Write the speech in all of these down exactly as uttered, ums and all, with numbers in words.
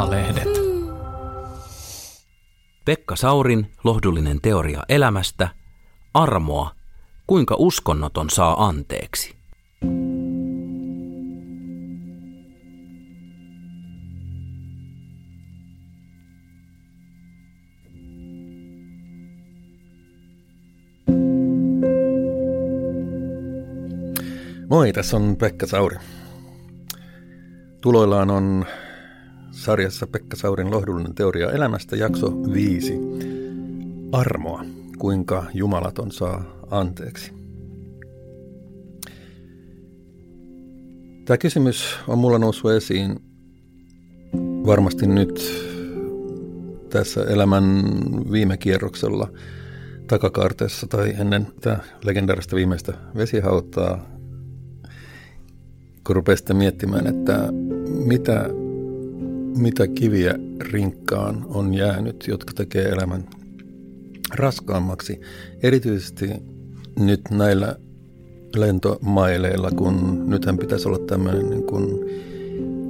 maalehdet. Pekka Saurin lohdullinen teoria elämästä, armoa, kuinka uskonnoton saa anteeksi. Moi, tässä on Pekka Sauri. Tuloillaan on sarjassa Pekka Saurin lohdullinen teoria elämästä jakso viisi. Armoa, kuinka jumalaton saa anteeksi. Tämä kysymys on mulla noussut esiin varmasti nyt tässä elämän viime kierroksella takakaarteessa tai ennen tätä legendaarista viimeistä vesihautaa. Kun rupeaa sitten miettimään, että mitä, mitä kiviä rinkkaan on jäänyt, jotka tekee elämän raskaammaksi. Erityisesti nyt näillä lentomaileilla, kun nythän pitäisi olla tämmöinen niin kuin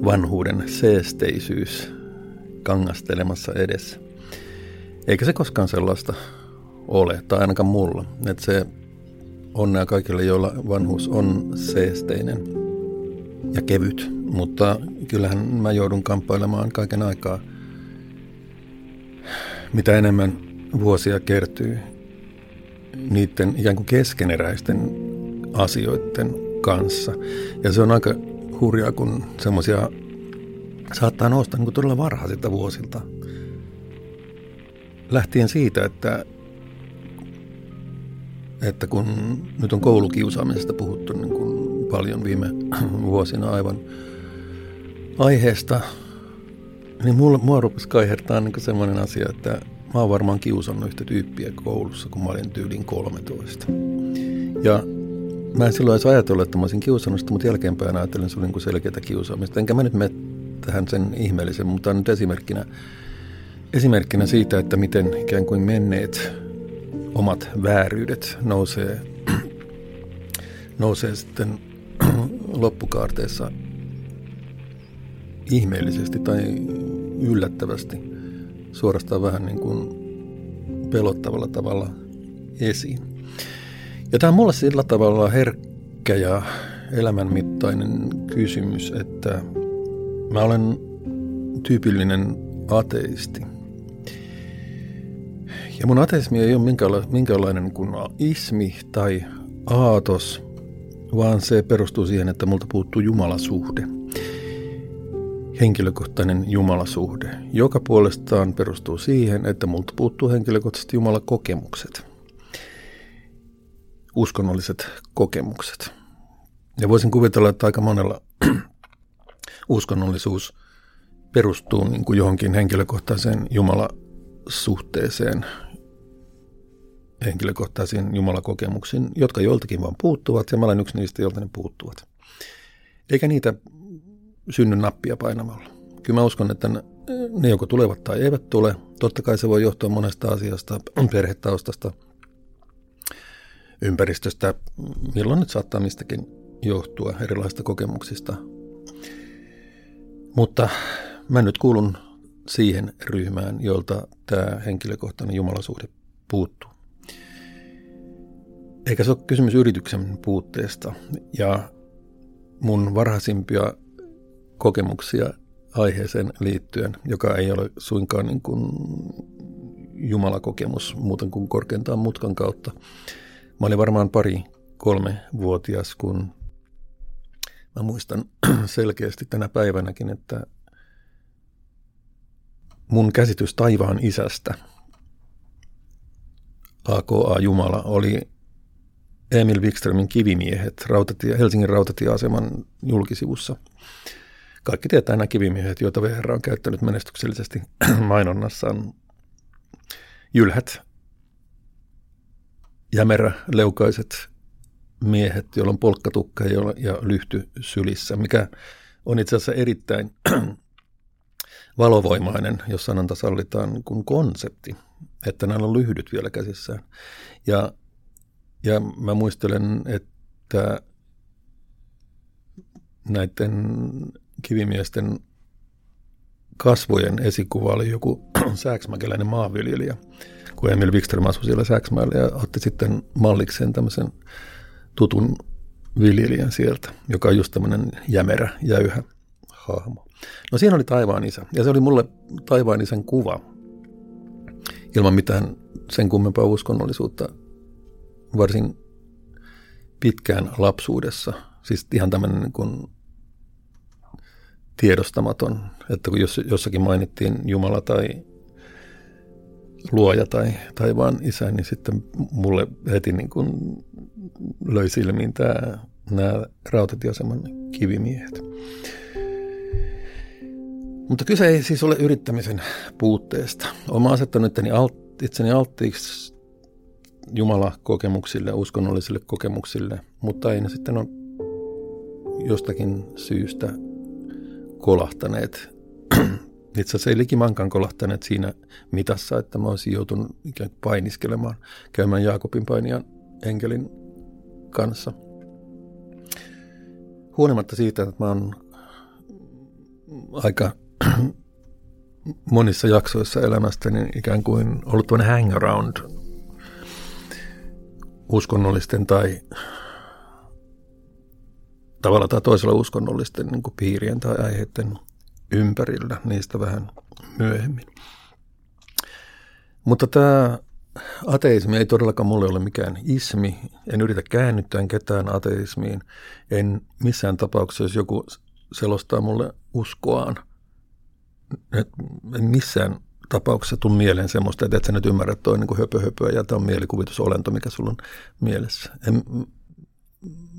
vanhuuden seesteisyys kangastelemassa edessä. Eikä se koskaan sellaista ole, tai ainakaan mulla. Että se onnea kaikille, joilla vanhuus on seesteinen ja kevyt, mutta kyllähän mä joudun kamppailemaan kaiken aikaa. Mitä enemmän vuosia kertyy niiden ikään kuin keskeneräisten asioiden kanssa. Ja se on aika hurjaa, kun semmoisia saattaa nousta niin kuin todella varhaisilta vuosilta. Lähtien siitä, että, että kun nyt on koulukiusaamisesta puhuttu niin kuin paljon viime vuosina aivan aiheesta, niin mulla, mua rupesi kaihertaa niin semmoinen asia, että mä oon varmaan kiusannut yhtä tyyppiä koulussa, kun mä olin tyyliin kolmetoista. Ja mä en silloin edes ajatella, että mä olisin kiusannut sitä, mutta jälkeenpäin ajattelin, että se oli niin selkeätä kiusaamista. Enkä mä nyt mene tähän sen ihmeellisen, mutta nyt esimerkkinä, esimerkkinä siitä, että miten ikään kuin menneet omat vääryydet nousee, nousee sitten loppukaarteessa ihmeellisesti tai yllättävästi, suorastaan vähän niin kuin pelottavalla tavalla esiin. Ja tämä on mulle sillä tavalla herkkä ja elämänmittainen kysymys, että mä olen tyypillinen ateisti. Ja mun ateismi ei ole minkäänlainen kuin ismi tai aatos, vaan se perustuu siihen, että multa puuttuu jumalasuhde, henkilökohtainen jumalasuhde, joka puolestaan perustuu siihen, että multa puuttuu henkilökohtaiset jumalakokemukset, uskonnolliset kokemukset. Ja voisin kuvitella, että aika monella uskonnollisuus perustuu niin kuin johonkin henkilökohtaiseen jumalasuhteeseen, henkilökohtaisiin jumalakokemuksiin, jotka joiltakin vaan puuttuvat, ja mä olen yksi niistä, joilta ne puuttuvat. Eikä niitä synny nappia painamalla. Kyllä mä uskon, että ne joko tulevat tai eivät tule. Totta kai se voi johtua monesta asiasta, perhetaustasta, ympäristöstä, milloin nyt saattaa mistäkin johtua, erilaisista kokemuksista. Mutta mä nyt kuulun siihen ryhmään, jolta tämä henkilökohtainen jumalasuhde puuttuu. Eikä se ole kysymys yrityksen puutteesta, ja mun varhaisimpia kokemuksia aiheeseen liittyen, joka ei ole suinkaan niin kuin jumalakokemus muuten kuin korkeintaan mutkan kautta. Mä olin varmaan pari kolme vuotias, kun mä muistan selkeästi tänä päivänäkin, että mun käsitys taivaan isästä, A K A Jumala, oli Emil Wikströmin Kivimiehet rautatie, Helsingin rautatieaseman julkisivussa. Kaikki tietää nämä Kivimiehet, joita V R on käyttänyt menestyksellisesti mainonnassaan. Jylhät, jämeräleukaiset miehet, joilla on polkkatukka ja lyhty sylissä, mikä on itse asiassa erittäin valovoimainen, jos sanonta sallitaan, kuin konsepti, että näillä on lyhdyt vielä käsissään. Ja Ja mä muistelen, että näiden kivimiesten kasvojen esikuva oli joku sääksmäkeläinen maanviljelijä, kun Emil Wikström asui siellä Sääksmäellä ja otti sitten mallikseen tämmöisen tutun viljelijän sieltä, joka on just tämmöinen jämerä, jäyhä hahmo. No siinä oli taivaan isä ja se oli mulle taivaan isän kuva ilman mitään sen kummempaa uskonnollisuutta varsin pitkään lapsuudessa. Siis ihan tämmöinen niin kuin tiedostamaton, että kun jossakin mainittiin Jumala tai luoja tai taivaan isä, niin sitten mulle heti niin kuin löi silmiin tämä, nämä rautatieaseman kivimiehet. Mutta kyse ei siis ole yrittämisen puutteesta. Olen asettanut itseni alttiiksi Jumala-kokemuksille, uskonnollisille kokemuksille, mutta ei ne sitten ole jostakin syystä kolahtaneet. Itse asiassa ei likimaankaan kolahtaneet siinä mitassa, että mä olisin joutunut ikään kuin painiskelemaan, käymään Jaakobin painijan enkelin kanssa. Huolimatta siitä, että mä oon aika monissa jaksoissa elämästäni niin ikään kuin ollut tuollainen hangaround uskonnollisten tai tavalla tai toisella uskonnollisten niin kuin piirien tai aiheiden ympärillä, niistä vähän myöhemmin. Mutta tämä ateismi ei todellakaan mulle ole mikään ismi. En yritä käännyttää ketään ateismiin. En missään tapauksessa, jos joku selostaa mulle uskoaan. En missään tapauksessa tule mieleen semmoista, että et sä nyt ymmärrä, että toi on niin kuin höpö höpöä ja tämä on mielikuvitusolento, mikä sulla on mielessä. En,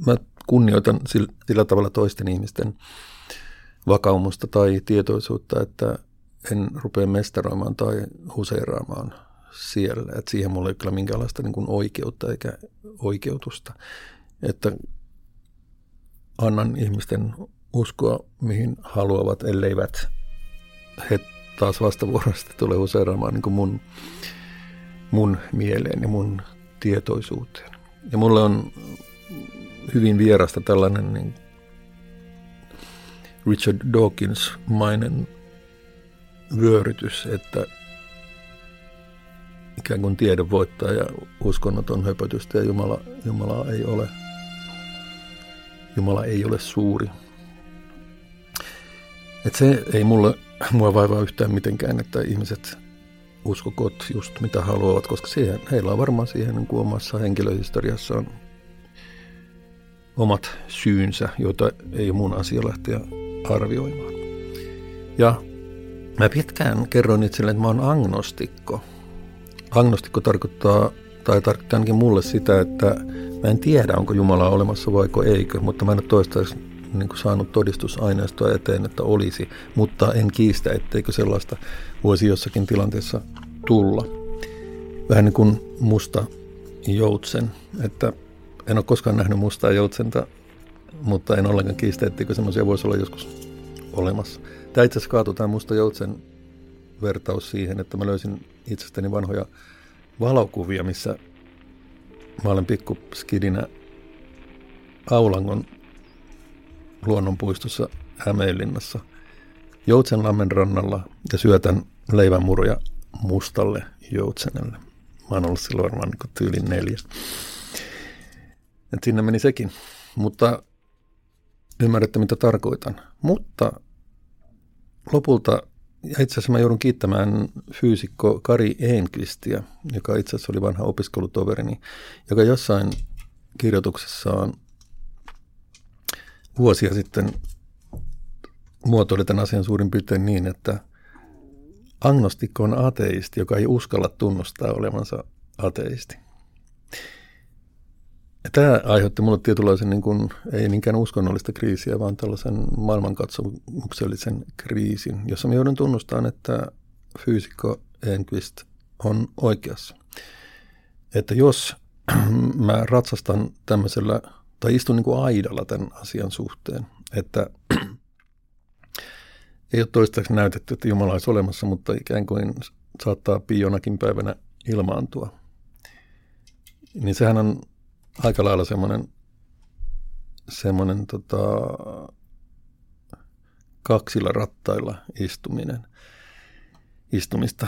mä kunnioitan sillä, sillä tavalla toisten ihmisten vakaumusta tai tietoisuutta, että en rupea mestaroimaan tai huseeraamaan siellä. Että siihen mulla ei kyllä minkäänlaista niin kuin oikeutta eikä oikeutusta. Että annan ihmisten uskoa, mihin haluavat, elleivät he taas vastavuoroisesti tule huseeraamaan niin kuin mun, mun mieleen ja mun tietoisuuteen. Ja mulle on hyvin vierasta tällainen niin Richard Dawkins-mainen vyörytys, että ikään kuin tiedon voittaa ja uskonnoton höpötystä ja Jumala, Jumala ei ole, Jumala ei ole suuri. Et se ei mulle, mua vaivaa yhtään mitenkään, että ihmiset uskokot just mitä haluavat, koska siihen, heillä on varmaan siihen niin kuin omassa henkilöhistoriassaan omat syynsä, joita ei mun asia lähteä arvioimaan. Ja mä pitkään kerroin itselleni, että mä oon agnostikko. Agnostikko tarkoittaa, tai tarkoittaa ainakin mulle sitä, että mä en tiedä, onko Jumalaa olemassa vaiko eikö, mutta mä en ole toistaiseksi niin kuin saanut todistusaineistoa eteen, että olisi, mutta en kiistä, etteikö sellaista voisi jossakin tilanteessa tulla. Vähän niin kuin musta joutsen, että en ole koskaan nähnyt mustaa joutsenta, mutta en ollenkaan kiistä, etteikö semmoisia voisi olla joskus olemassa. Tämä itse asiassa kaatui tämä musta joutsen vertaus siihen, että mä löysin itsestäni vanhoja valokuvia, missä mä olen pikkuskidinä Aulangon luonnonpuistossa Hämeenlinnassa Joutsenlammen rannalla ja syötän leivänmuruja mustalle joutsenelle. Mä oon ollut silloin varmaan niin tyylin neljä. Et sinne meni sekin, mutta ymmärrätte mitä tarkoitan. Mutta lopulta, ja itse asiassa mä joudun kiittämään fyysikko Kari Enqvistiä, joka itse asiassa oli vanha opiskelutoverini, joka jossain kirjoituksessaan vuosia sitten muotoili tämän asian suurin piirtein niin, että agnostikko on ateisti, joka ei uskalla tunnustaa olevansa ateisti. Tämä aiheutti minulle tietynlaisen, niin kuin, ei niinkään uskonnollista kriisiä, vaan tällaisen maailmankatsomuksellisen kriisin, jossa me joudun tunnustamaan, että fyysikko Enqvist on oikeassa. Että jos mä ratsastan tämmöisellä, tai istun niin kuin aidalla tämän asian suhteen, että ei ole toistaiseksi näytetty, että Jumala olisi olemassa, mutta ikään kuin saattaa piionakin päivänä ilmaantua, niin sehän on aika lailla semmoinen, semmoinen tota, kaksilla rattailla istuminen, istumista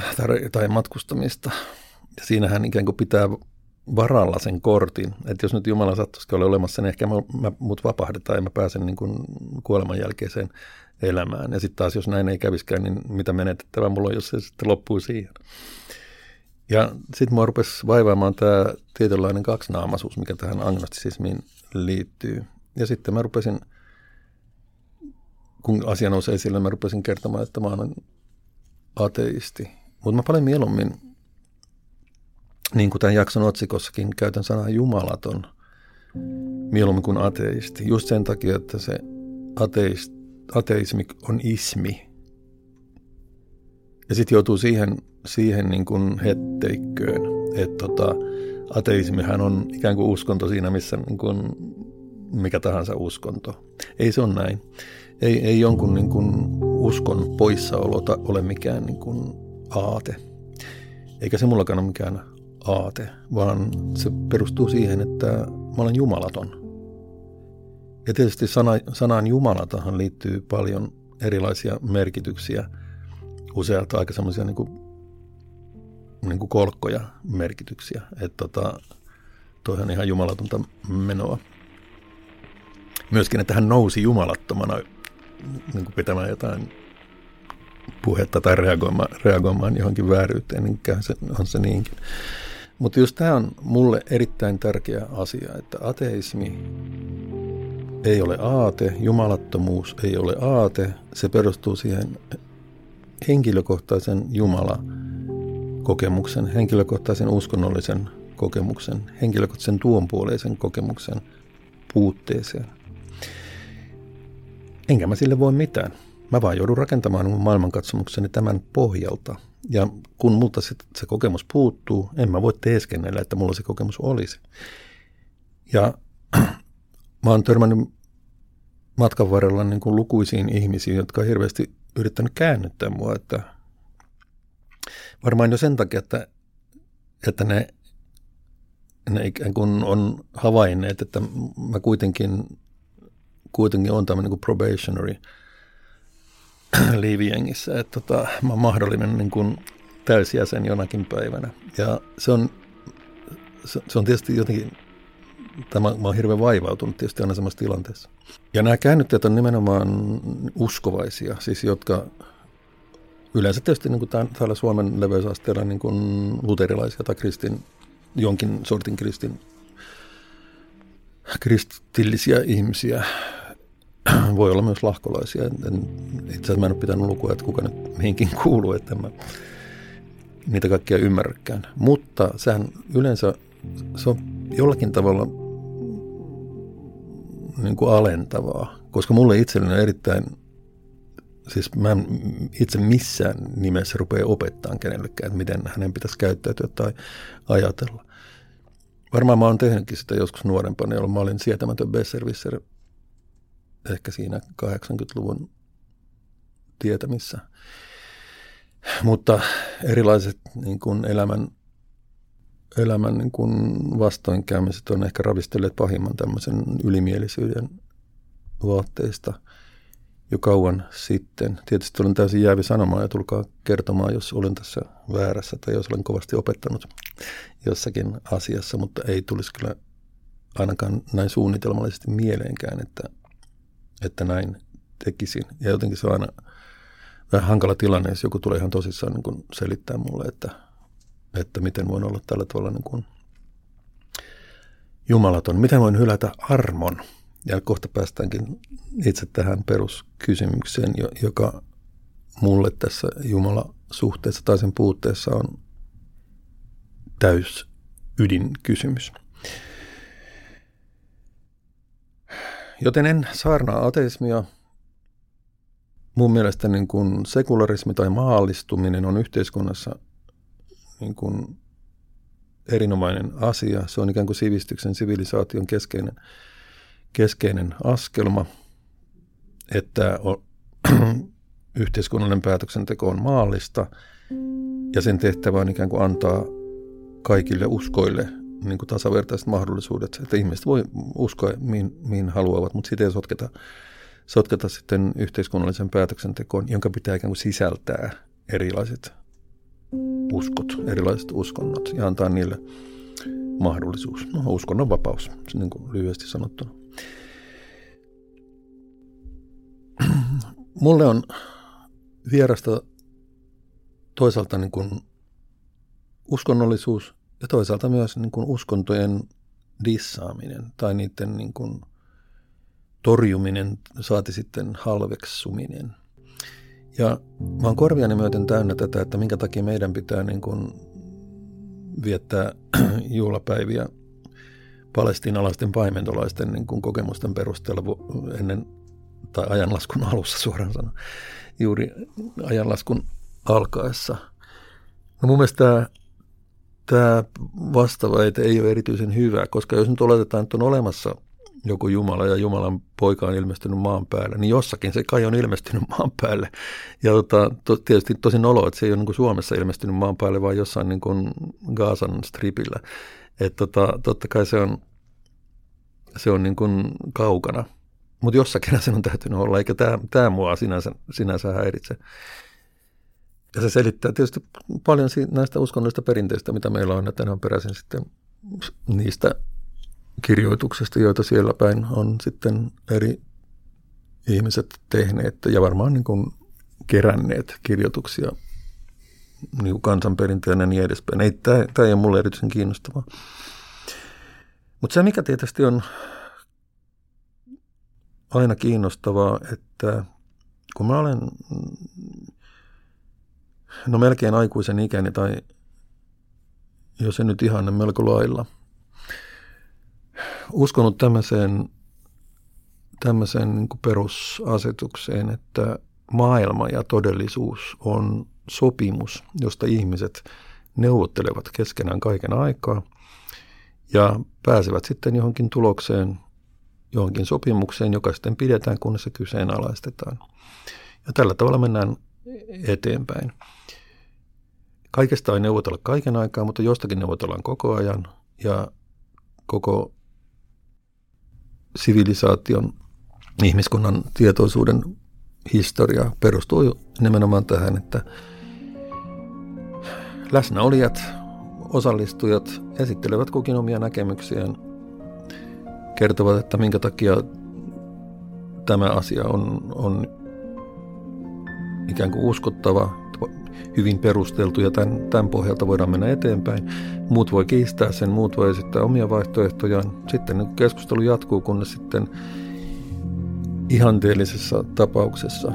tai matkustamista. Ja siinähän ikään kuin pitää varalla sen kortin, että jos nyt Jumala sattuisikin olla olemassa, niin ehkä mä, mä, mut vapahdetaan ja mä pääsen niin kuin kuoleman jälkeiseen elämään. Ja sitten taas, jos näin ei käviskään, niin mitä menetettävää mulla on, jos se sitten loppuu siihen. Ja sitten mua rupesi vaivaamaan tämä tietynlainen kaksinaamaisuus, mikä tähän agnostisismiin liittyy. Ja sitten mä rupesin, kun asia nousi esille, mä rupesin kertomaan, että mä olen ateisti. Mutta mä paljon mieluummin, niin kuin tämän jakson otsikossakin, käytän sanaa jumalaton mieluummin kuin ateisti. Just sen takia, että se ateist, ateismi on ismi. Ja sitten joutuu siihen, siihen niin kuin hetteikköön, että tota, ateismihän on ikään kuin uskonto siinä, missä niin kuin mikä tahansa uskonto. Ei se ole näin. Ei, ei jonkun niin kuin uskon poissaolota ole mikään niin kuin aate. Eikä se mullakaan ole mikään aate, vaan se perustuu siihen, että mä olen jumalaton. Ja tietysti sana, sanaan jumalatahan liittyy paljon erilaisia merkityksiä. Useat aika semmoisia niin kuin, niin kuin kolkkoja merkityksiä. Että tota, toihan ihan jumalatonta menoa. Myöskin, että hän nousi jumalattomana niin kuin pitämään jotain puhetta tai reagoimaan, reagoimaan johonkin vääryyteen, niin se, on se niinkin. Mutta just tämä on mulle erittäin tärkeä asia, että ateismi ei ole aate, jumalattomuus ei ole aate, se perustuu siihen henkilökohtaisen Jumala-kokemuksen, henkilökohtaisen uskonnollisen kokemuksen, henkilökohtaisen tuonpuoleisen kokemuksen puutteeseen. Enkä mä sille voi mitään. Mä vaan joudun rakentamaan mun maailmankatsomukseni tämän pohjalta. Ja kun multa se, se kokemus puuttuu, en mä voi teeskennellä, että mulla se kokemus olisi. Ja mä oon törmännyt matkan varrella niin kuin lukuisiin ihmisiin, jotka on hirveästi yrittänyt käännyttää mua. Että varmaan jo sen takia, että, että ne, ne ikään kuin on havainneet, että mä kuitenkin, kuitenkin on tämmöinen niin kuin probationary liivijengissä, että tota, mä oon mahdollinen niin kuin täysjäsen jonakin päivänä. Ja se on, se, se on tietysti jotenkin, tämä, mä oon hirveän vaivautunut tietysti aina samassa tilanteessa. Ja nämä käännyttäjät on nimenomaan uskovaisia, siis jotka yleensä tietysti niin kuin täällä Suomen leveysasteella niin kuin luterilaisia tai kristin, jonkin sortin kristin, kristillisiä ihmisiä. Voi olla myös lahkolaisia. Itse asiassa mä en ole pitänyt lukua, että kuka nyt mihinkin kuuluu, että mä niitä kaikkia ymmärräkään. Mutta sehän yleensä, se on jollakin tavalla niin kuin alentavaa, koska mulle itselleni on erittäin, siis mä en itse missään nimessä rupea opettamaan kenellekään, että miten hänen pitäisi käyttäytyä tai ajatella. Varmaan mä oon tehnytkin sitä joskus nuorempana, jolloin mä olin sietämätön besservisser, ehkä siinä kahdeksankymmentäluvun tietämissä. Mutta erilaiset niin kuin elämän, elämän niin kuin vastoinkäymiset on ehkä ravistelleet pahimman tämmöisen ylimielisyyden vaatteista jo kauan sitten. Tietysti olen täysin jäävi sanomaan ja tulkaa kertomaan, jos olen tässä väärässä tai jos olen kovasti opettanut jossakin asiassa, mutta ei tulisi kyllä ainakaan näin suunnitelmallisesti mieleenkään, että että näin tekisin. Ja jotenkin se on aina vähän hankala tilanne, jos joku tulee ihan tosissaan niin kuin selittää mulle, että, että miten voin olla tällä tavalla niin kuin jumalaton. Miten voin hylätä armon? Ja kohta päästäänkin itse tähän peruskysymykseen, joka mulle tässä Jumala-suhteessa tai sen puutteessa on täys ydinkysymys. Joten en saarnaa ateismia. Mun mielestä niin kuin sekularismi tai maallistuminen on yhteiskunnassa niin kuin erinomainen asia. Se on ikään kuin sivistyksen, sivilisaation keskeinen, keskeinen askelma, että on, yhteiskunnallinen päätöksenteko on maallista ja sen tehtävä on ikään kuin antaa kaikille uskoille niin kuin tasavertaiset mahdollisuudet, että ihmiset voi uskoa mihin, mihin haluavat, mutta siitä ei sotketa sotkata sitten yhteiskunnallisen päätöksentekoon, jonka pitää ikään kuin sisältää erilaiset uskot, erilaiset uskonnot ja antaa niille mahdollisuus. No, uskonnonvapaus, niin kuin lyhyesti sanottuna. Mulle on vierasta toisaalta niin kuin uskonnollisuus ja toisaalta myös niin kuin uskontojen dissaaminen tai niiden niin kuin torjuminen, saati sitten halveksuminen. Ja mä oon korviani myöten täynnä tätä, että minkä takia meidän pitää niin kuin viettää juhlapäiviä palestiinalaisten paimentolaisten niin kuin kokemusten perusteella ennen tai ajanlaskun alussa suoraan sanoen, juuri ajanlaskun alkaessa. No mun mielestä tämä, tämä vastaväite ei ole erityisen hyvä, koska jos nyt oletetaan, että on olemassa joku Jumala ja Jumalan poika on ilmestynyt maan päälle, niin jossakin se kai on ilmestynyt maan päälle. Ja tota, to, tietysti tosi noloa, että se ei ole niin kuin Suomessa ilmestynyt maan päälle, vaan jossain niin kuin Gaasan stripillä. Että tota, totta kai se on, se on niin kuin kaukana. Mutta jossakin sen on täytynyt olla, eikä tämä, tämä mua sinänsä, sinänsä häiritse. Ja se selittää tietysti paljon näistä uskonnollisista perinteistä, mitä meillä on, että ne on peräisin sitten niistä kirjoituksista, joita siellä päin on sitten eri ihmiset tehneet ja varmaan niin kuin keränneet kirjoituksia niin kuin kansanperinteenä ja niin edespäin. Ei, tämä, tämä ei ole mulle erityisen kiinnostavaa. Mutta se, mikä tietysti on aina kiinnostavaa, että kun mä olen no melkein aikuisen ikäni, tai jos en nyt ihan, niin melko lailla uskonut tämmöiseen, tämmöiseen niin kuin perusasetukseen, että maailma ja todellisuus on sopimus, josta ihmiset neuvottelevat keskenään kaiken aikaa ja pääsevät sitten johonkin tulokseen, johonkin sopimukseen, joka sitten pidetään, kunnes se kyseenalaistetaan. Ja tällä tavalla mennään eteenpäin. Kaikesta ei neuvotella kaiken aikaa, mutta jostakin neuvotellaan koko ajan ja koko sivilisaation, ihmiskunnan tietoisuuden historia perustuu nimenomaan tähän, että läsnäolijat, osallistujat esittelevät kukin omia näkemyksiään, kertovat, että minkä takia tämä asia on, on ikään kuin uskottava, hyvin perusteltu ja tämän, tämän pohjalta voidaan mennä eteenpäin. Muut voi kiistää sen, muut voi esittää omia vaihtoehtojaan. Sitten keskustelu jatkuu, kunnes sitten ihanteellisessa tapauksessa,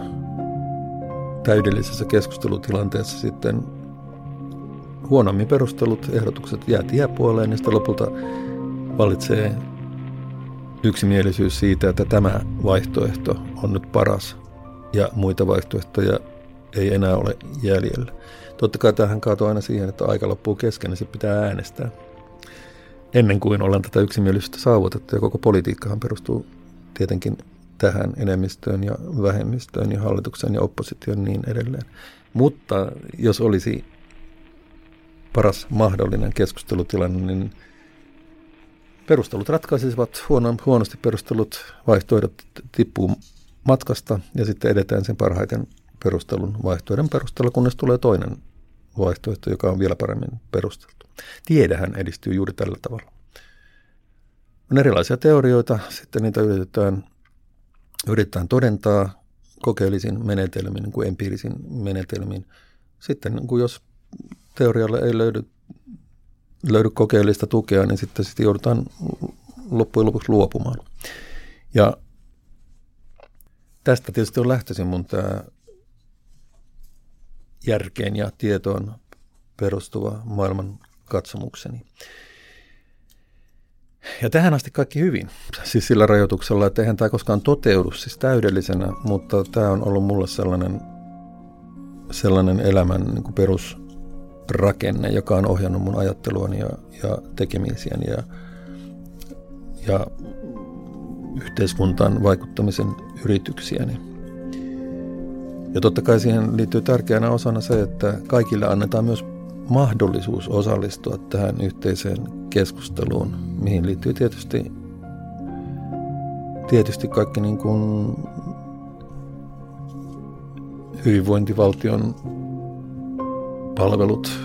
täydellisessä keskustelutilanteessa sitten huonommin perustelut, ehdotukset jää tiepuoleen ja sitten lopulta valitsee yksimielisyys siitä, että tämä vaihtoehto on nyt paras ja muita vaihtoehtoja ei enää ole jäljellä. Totta kai tämähän kaatoi aina siihen, että aika loppuu kesken ja se pitää äänestää ennen kuin ollaan tätä yksimielisyyttä saavutettu. Ja koko politiikkahan perustuu tietenkin tähän enemmistöön ja vähemmistöön ja hallituksen ja opposition niin edelleen. Mutta jos olisi paras mahdollinen keskustelutilanne, niin perustelut ratkaisisivat, huono, huonosti perustelut, vaihtoehdot tippuu matkasta ja sitten edetään sen parhaiten perustelun vaihtoehdon perusteella, kunnes tulee toinen vaihtoehto, joka on vielä paremmin perusteltu. Tiedehän edistyy juuri tällä tavalla. On erilaisia teorioita, sitten niitä yritetään, yritetään todentaa kokeellisin menetelmin, niin kuin empiirisin menetelmin. Sitten niin kuin jos teorialle ei löydy, löydy kokeellista tukea, niin sitten, sitten joudutaan loppujen lopuksi luopumaan. Ja tästä tietysti on lähtöisin mun tämä järkeen ja tietoon perustuva maailman katsomukseni. Ja tähän asti kaikki hyvin, siis sillä rajoituksella, että eihän tämä koskaan toteudu siis täydellisenä, mutta tämä on ollut mulle sellainen, sellainen elämän niin kuin perusrakenne, joka on ohjannut mun ajatteluani ja, ja tekemisiäni ja, ja yhteiskuntaan vaikuttamisen yrityksiäni. Ja totta kai siihen liittyy tärkeänä osana se, että kaikille annetaan myös mahdollisuus osallistua tähän yhteiseen keskusteluun, mihin liittyy tietysti, tietysti kaikki niin kuin hyvinvointivaltion palvelut,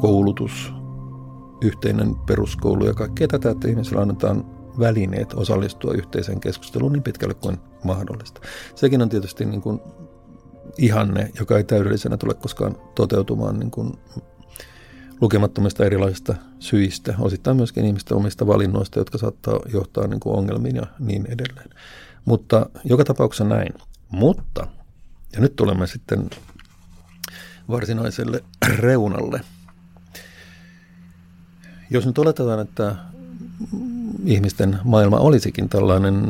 koulutus, yhteinen peruskoulu ja kaikkea tätä, että ihmisillä annetaan välineet osallistua yhteiseen keskusteluun niin pitkälle kuin mahdollista. Sekin on tietysti niin kuin ihanne, joka ei täydellisenä tule koskaan toteutumaan niin kuin lukemattomista erilaisista syistä, osittain myöskin ihmisten omista valinnoista, jotka saattaa johtaa niin kuin ongelmiin ja niin edelleen. Mutta joka tapauksessa näin. Mutta, ja nyt tulemme sitten varsinaiselle reunalle. Jos nyt oletetaan, että ihmisten maailma olisikin tällainen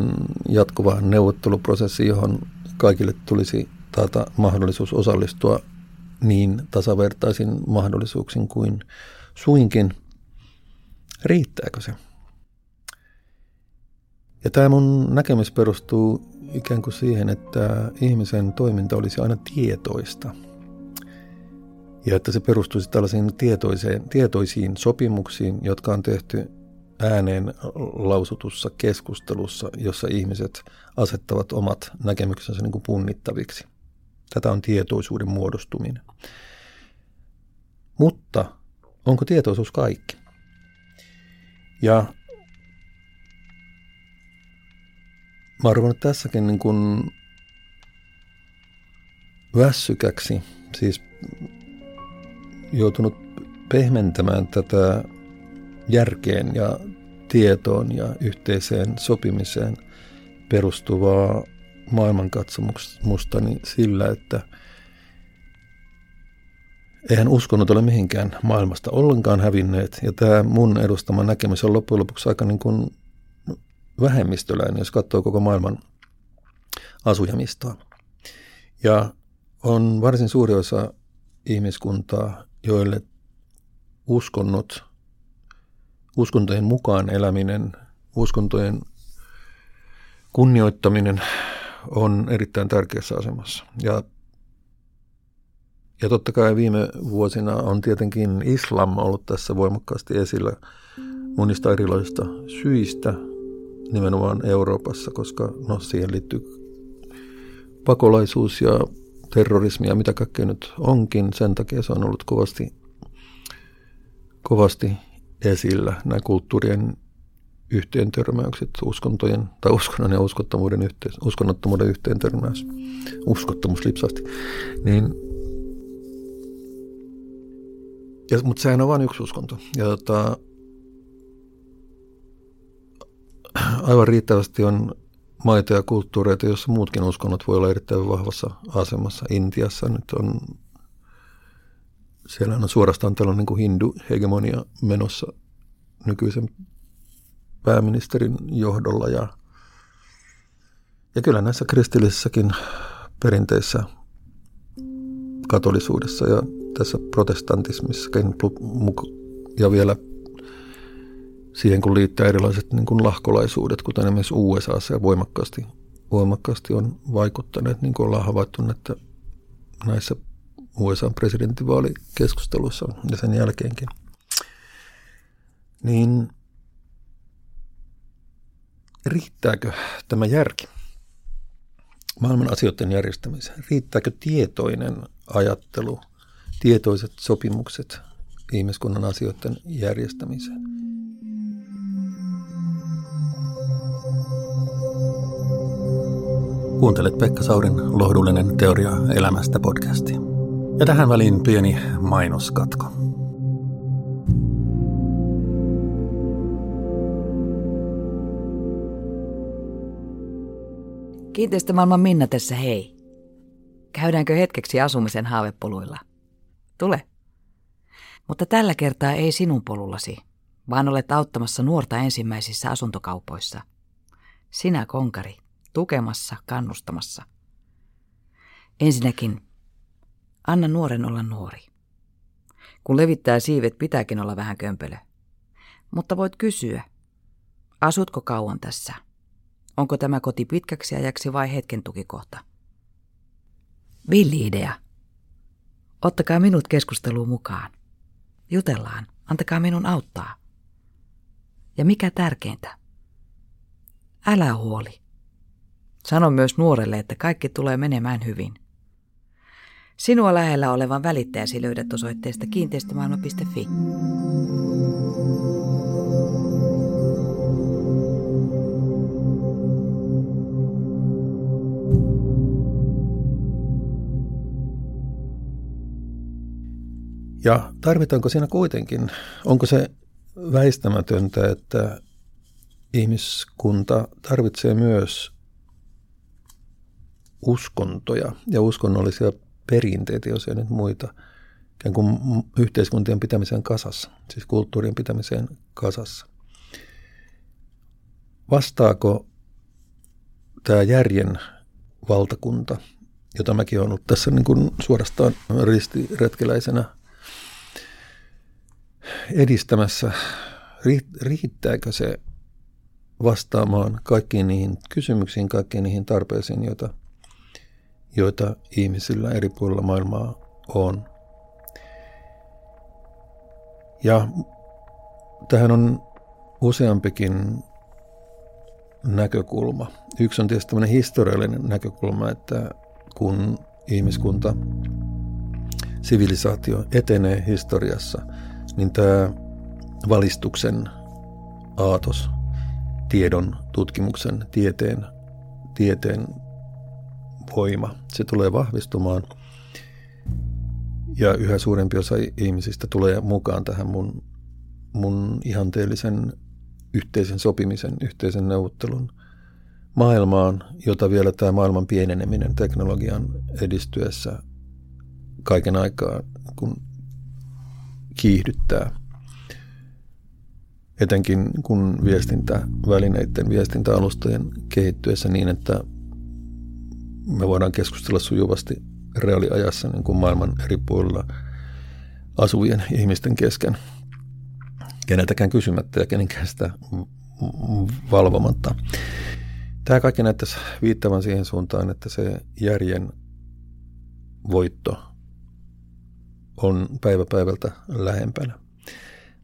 jatkuva neuvotteluprosessi, johon kaikille tulisi taata mahdollisuus osallistua niin tasavertaisin mahdollisuuksin kuin suinkin, riittääkö se? Ja tämä mun näkemys perustuu ikään kuin siihen, että ihmisen toiminta olisi aina tietoista. Ja että se perustuisi tällaisiin tietoiseen, tietoisiin sopimuksiin, jotka on tehty ääneen lausutussa keskustelussa, jossa ihmiset asettavat omat näkemyksensä niin kuin punnittaviksi. Tätä on tietoisuuden muodostuminen. Mutta onko tietoisuus kaikki? Ja mä arvan, että tässäkin niin kuin väsykäksi, siis joutunut pehmentämään tätä järkeen ja tietoon ja yhteiseen sopimiseen perustuvaa maailmankatsomustani sillä, että eihän uskonnot ole mihinkään maailmasta ollenkaan hävinneet. Ja tämä mun edustama näkemys on loppujen lopuksi aika niin kuin vähemmistöläinen, jos katsoo koko maailman asujamistoa. Ja on varsin suuri osa ihmiskuntaa, joille uskonnot, uskontojen mukaan eläminen, uskontojen kunnioittaminen on erittäin tärkeässä asemassa. Ja, ja totta kai viime vuosina on tietenkin islam ollut tässä voimakkaasti esillä monista erilaisista syistä, nimenomaan Euroopassa, koska no, siihen liittyy pakolaisuus ja terrorismi ja mitä kaikkea nyt onkin. Sen takia se on ollut kovasti, kovasti esillä, nämä kulttuurien yhteentörmäykset, uskontojen tai uskonnon ja uskottomuuden yhteen, uskonnottomuuden yhteentörmäys, uskottomuus lipsahti. Niin, ja, mutta sehän on vain yksi uskonto. Ja tota, aivan riittävästi on maita ja kulttuureita, joissa muutkin uskonnot voi olla erittäin vahvassa asemassa. Intiassa nyt on, siellä on suorastaan tällainen niin kuin hindu-hegemonia menossa nykyisen pääministerin johdolla. Ja, ja kyllä näissä kristillisissäkin perinteissä, katolisuudessa ja tässä protestantismissakin ja vielä siihen kun liittää erilaiset niin kuin lahkolaisuudet, kuten esimerkiksi U S A:ssa voimakkaasti, voimakkaasti on vaikuttaneet, niin kuin ollaan havaittu, että näissä U S A:n presidentinvaalikeskusteluissa ja sen jälkeenkin. Niin riittääkö tämä järki maailman asioiden järjestämiseen? Riittääkö tietoinen ajattelu, tietoiset sopimukset ihmiskunnan asioiden järjestämiseen? Kuuntelet Pekka Saurin lohdullinen teoria elämästä -podcasti. Ja tähän väliin pieni mainoskatko. Kiinteistömaailman Minna tässä, hei. Käydäänkö hetkeksi asumisen haavepoluilla? Tule. Mutta tällä kertaa ei sinun polullasi, vaan olet auttamassa nuorta ensimmäisissä asuntokaupoissa. Sinä, konkari, tukemassa, kannustamassa. Ensinnäkin, anna nuoren olla nuori. Kun levittää siivet, pitääkin olla vähän kömpelö. Mutta voit kysyä, asutko kauan tässä? Onko tämä koti pitkäksi ajaksi vai hetken tukikohta? Villi idea. Ottakaa minut keskusteluun mukaan. Jutellaan, antakaa minun auttaa. Ja mikä tärkeintä? Älä huoli. Sano myös nuorelle, että kaikki tulee menemään hyvin. Sinua lähellä olevan välittäjäsi löydät osoitteesta kiinteistömaailma piste fi. Ja tarvitaanko siinä kuitenkin, onko se väistämätöntä, että ihmiskunta tarvitsee myös uskontoja ja uskonnollisia perinteitä, jos ei nyt muita, ikään kuin yhteiskuntien pitämiseen kasassa, siis kulttuurien pitämiseen kasassa. Vastaako tämä järjen valtakunta, jota mäkin olen ollut tässä niin kuin suorastaan ristiretkeläisenä edistämässä, riittääkö se vastaamaan kaikkiin niihin kysymyksiin, kaikkiin niihin tarpeisiin, joita, joita ihmisillä eri puolilla maailmaa on. Ja tähän on useampikin näkökulma. Yksi on tietysti tämmöinen historiallinen näkökulma, että kun ihmiskunta, sivilisaatio etenee historiassa, niin tämä valistuksen aatos, tiedon, tutkimuksen, tieteen, tieteen voima, se tulee vahvistumaan ja yhä suurempi osa ihmisistä tulee mukaan tähän mun, mun ihanteellisen yhteisen sopimisen, yhteisen neuvottelun maailmaan, jota vielä tämä maailman pieneneminen teknologian edistyessä kaiken aikaa kun kiihdyttää. Etenkin kun viestintävälineiden, viestintäalustojen kehittyessä niin, että me voidaan keskustella sujuvasti reaaliajassa niin kuin maailman eri puolilla asuvien ihmisten kesken. Keneltäkään kysymättä ja kenenkään sitä valvomatta. Tämä kaikki näyttäisi viittavan siihen suuntaan, että se järjen voitto on päivä päivältä lähempänä.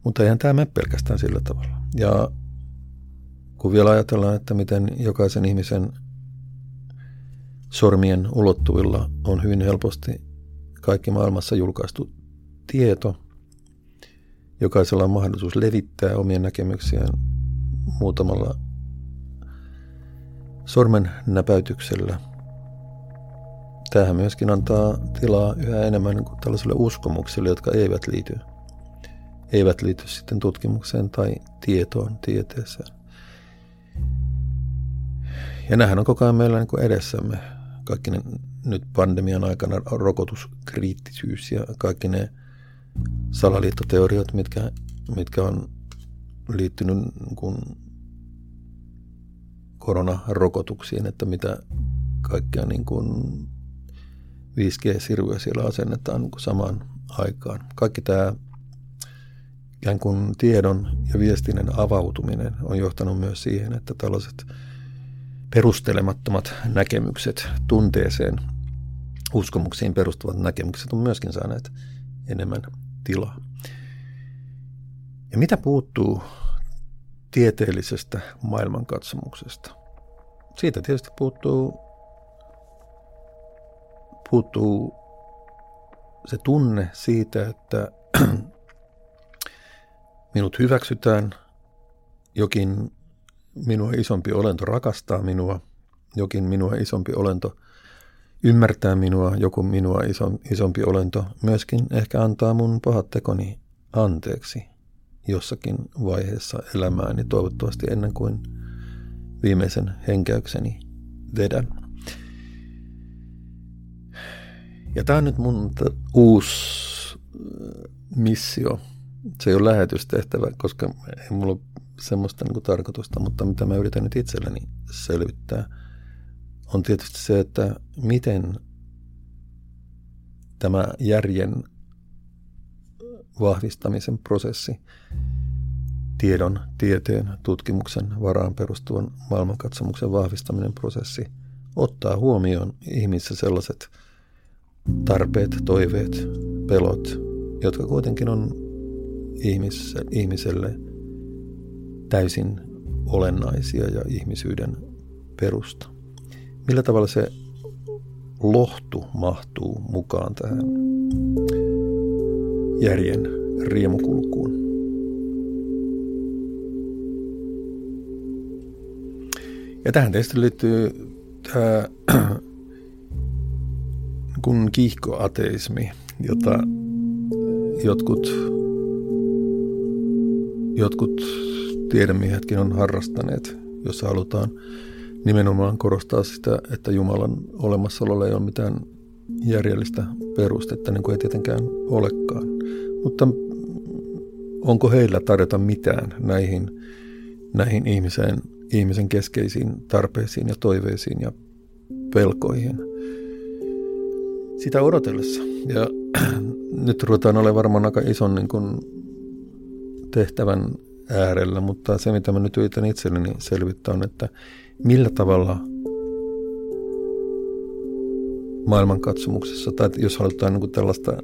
Mutta eihän tämä mene pelkästään sillä tavalla. Ja kun vielä ajatellaan, että miten jokaisen ihmisen sormien ulottuvilla on hyvin helposti kaikki maailmassa julkaistu tieto. Jokaisella on mahdollisuus levittää omia näkemyksiään muutamalla sormen näpäytyksellä. Tämähän myöskin antaa tilaa yhä enemmän niin kuin tällaisille uskomuksille, jotka eivät liity. eivät liity sitten tutkimukseen tai tietoon, tieteeseen. Ja nämähän on koko ajan meillä niin kuin edessämme. Kaikki ne, nyt pandemian aikana rokotuskriittisyys ja kaikki ne salaliittoteoriot, mitkä, mitkä on liittynyt niin kuin koronarokotuksiin, että mitä kaikkea niin kuin viisi G-sirviä siellä asennetaan niin kuin samaan aikaan. Kaikki tämä ikään kuin tiedon ja viestinnän avautuminen on johtanut myös siihen, että tällaiset perustelemattomat näkemykset, tunteeseen, uskomuksiin perustuvat näkemykset on myöskin saaneet enemmän tilaa. Ja mitä puuttuu tieteellisestä maailmankatsomuksesta? Siitä tietysti puuttuu, puuttuu se tunne siitä, että minut hyväksytään, jokin minua isompi olento rakastaa minua, jokin minua isompi olento ymmärtää minua, joku minua isompi olento myöskin ehkä antaa mun pahat tekoni anteeksi jossakin vaiheessa elämääni, toivottavasti ennen kuin viimeisen henkäykseni vedän. Ja tämä on nyt mun uusi missio. Se ei ole lähetystehtävä, koska ei mulla ole semmoista niin kuin tarkoitusta, mutta mitä mä yritän nyt itselleni selvittää, on tietysti se, että miten tämä järjen vahvistamisen prosessi tiedon, tieteen, tutkimuksen varaan perustuvan maailmankatsomuksen vahvistaminen prosessi ottaa huomioon ihmisissä sellaiset tarpeet, toiveet, pelot, jotka kuitenkin on ihmiselle täysin olennaisia ja ihmisyyden perusta. Millä tavalla se lohtu mahtuu mukaan tähän järjen riemukulkuun. Ja tähän teistä liittyy tämä kun kiihkoateismi, jota jotkut, jotkut tiedemiehetkin on harrastaneet, jossa halutaan nimenomaan korostaa sitä, että Jumalan olemassaololla ei ole mitään järjellistä perustetta, niin kuin ei tietenkään olekaan. Mutta onko heillä tarjota mitään näihin, näihin ihmiseen, ihmisen keskeisiin tarpeisiin ja toiveisiin ja pelkoihin sitä odotellessa? Ja nyt ruvetaan olemaan varmaan aika ison niin kuin tehtävän äärellä, mutta se mitä mä nyt yritän itselleni selvittää on, että millä tavalla maailmankatsomuksessa, tai jos halutaan niin kuin tällaista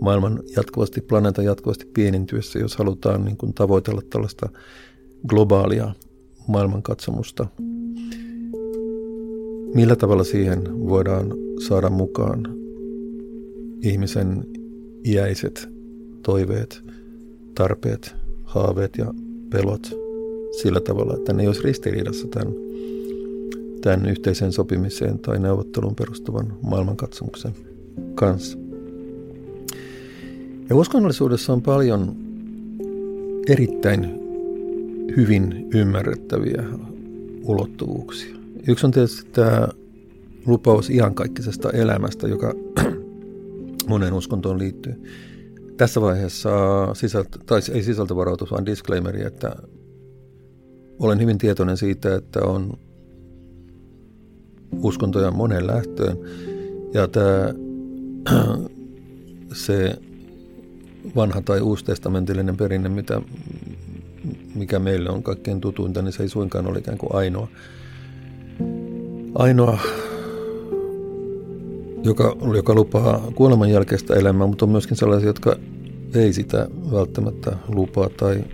maailman jatkuvasti, planeetan jatkuvasti pienentyessä, jos halutaan niin kuin tavoitella tällaista globaalia maailmankatsomusta, millä tavalla siihen voidaan saada mukaan ihmisen iäiset toiveet, tarpeet, haaveet ja pelot sillä tavalla, että ne ei olisi ristiriidassa tämän, tämän yhteiseen sopimiseen tai neuvotteluun perustuvan maailmankatsomuksen kanssa. Ja uskonnollisuudessa on paljon erittäin hyvin ymmärrettäviä ulottuvuuksia. Yksi on tietysti tämä lupaus iankaikkisesta elämästä, joka moneen uskontoon liittyy. Tässä vaiheessa sisältö, tai ei sisältövaroitus, vaan disclaimeri, että olen hyvin tietoinen siitä, että on uskontoja monen lähtöön, ja tämä se vanha tai uustestamentillinen perinne, mitä, mikä meille on kaikkein tutuinta, niin se ei suinkaan ole ikään kuin ainoa, ainoa joka, joka lupaa kuoleman jälkeistä elämää, mutta on myöskin sellaisia, jotka ei sitä välttämättä lupaa tai,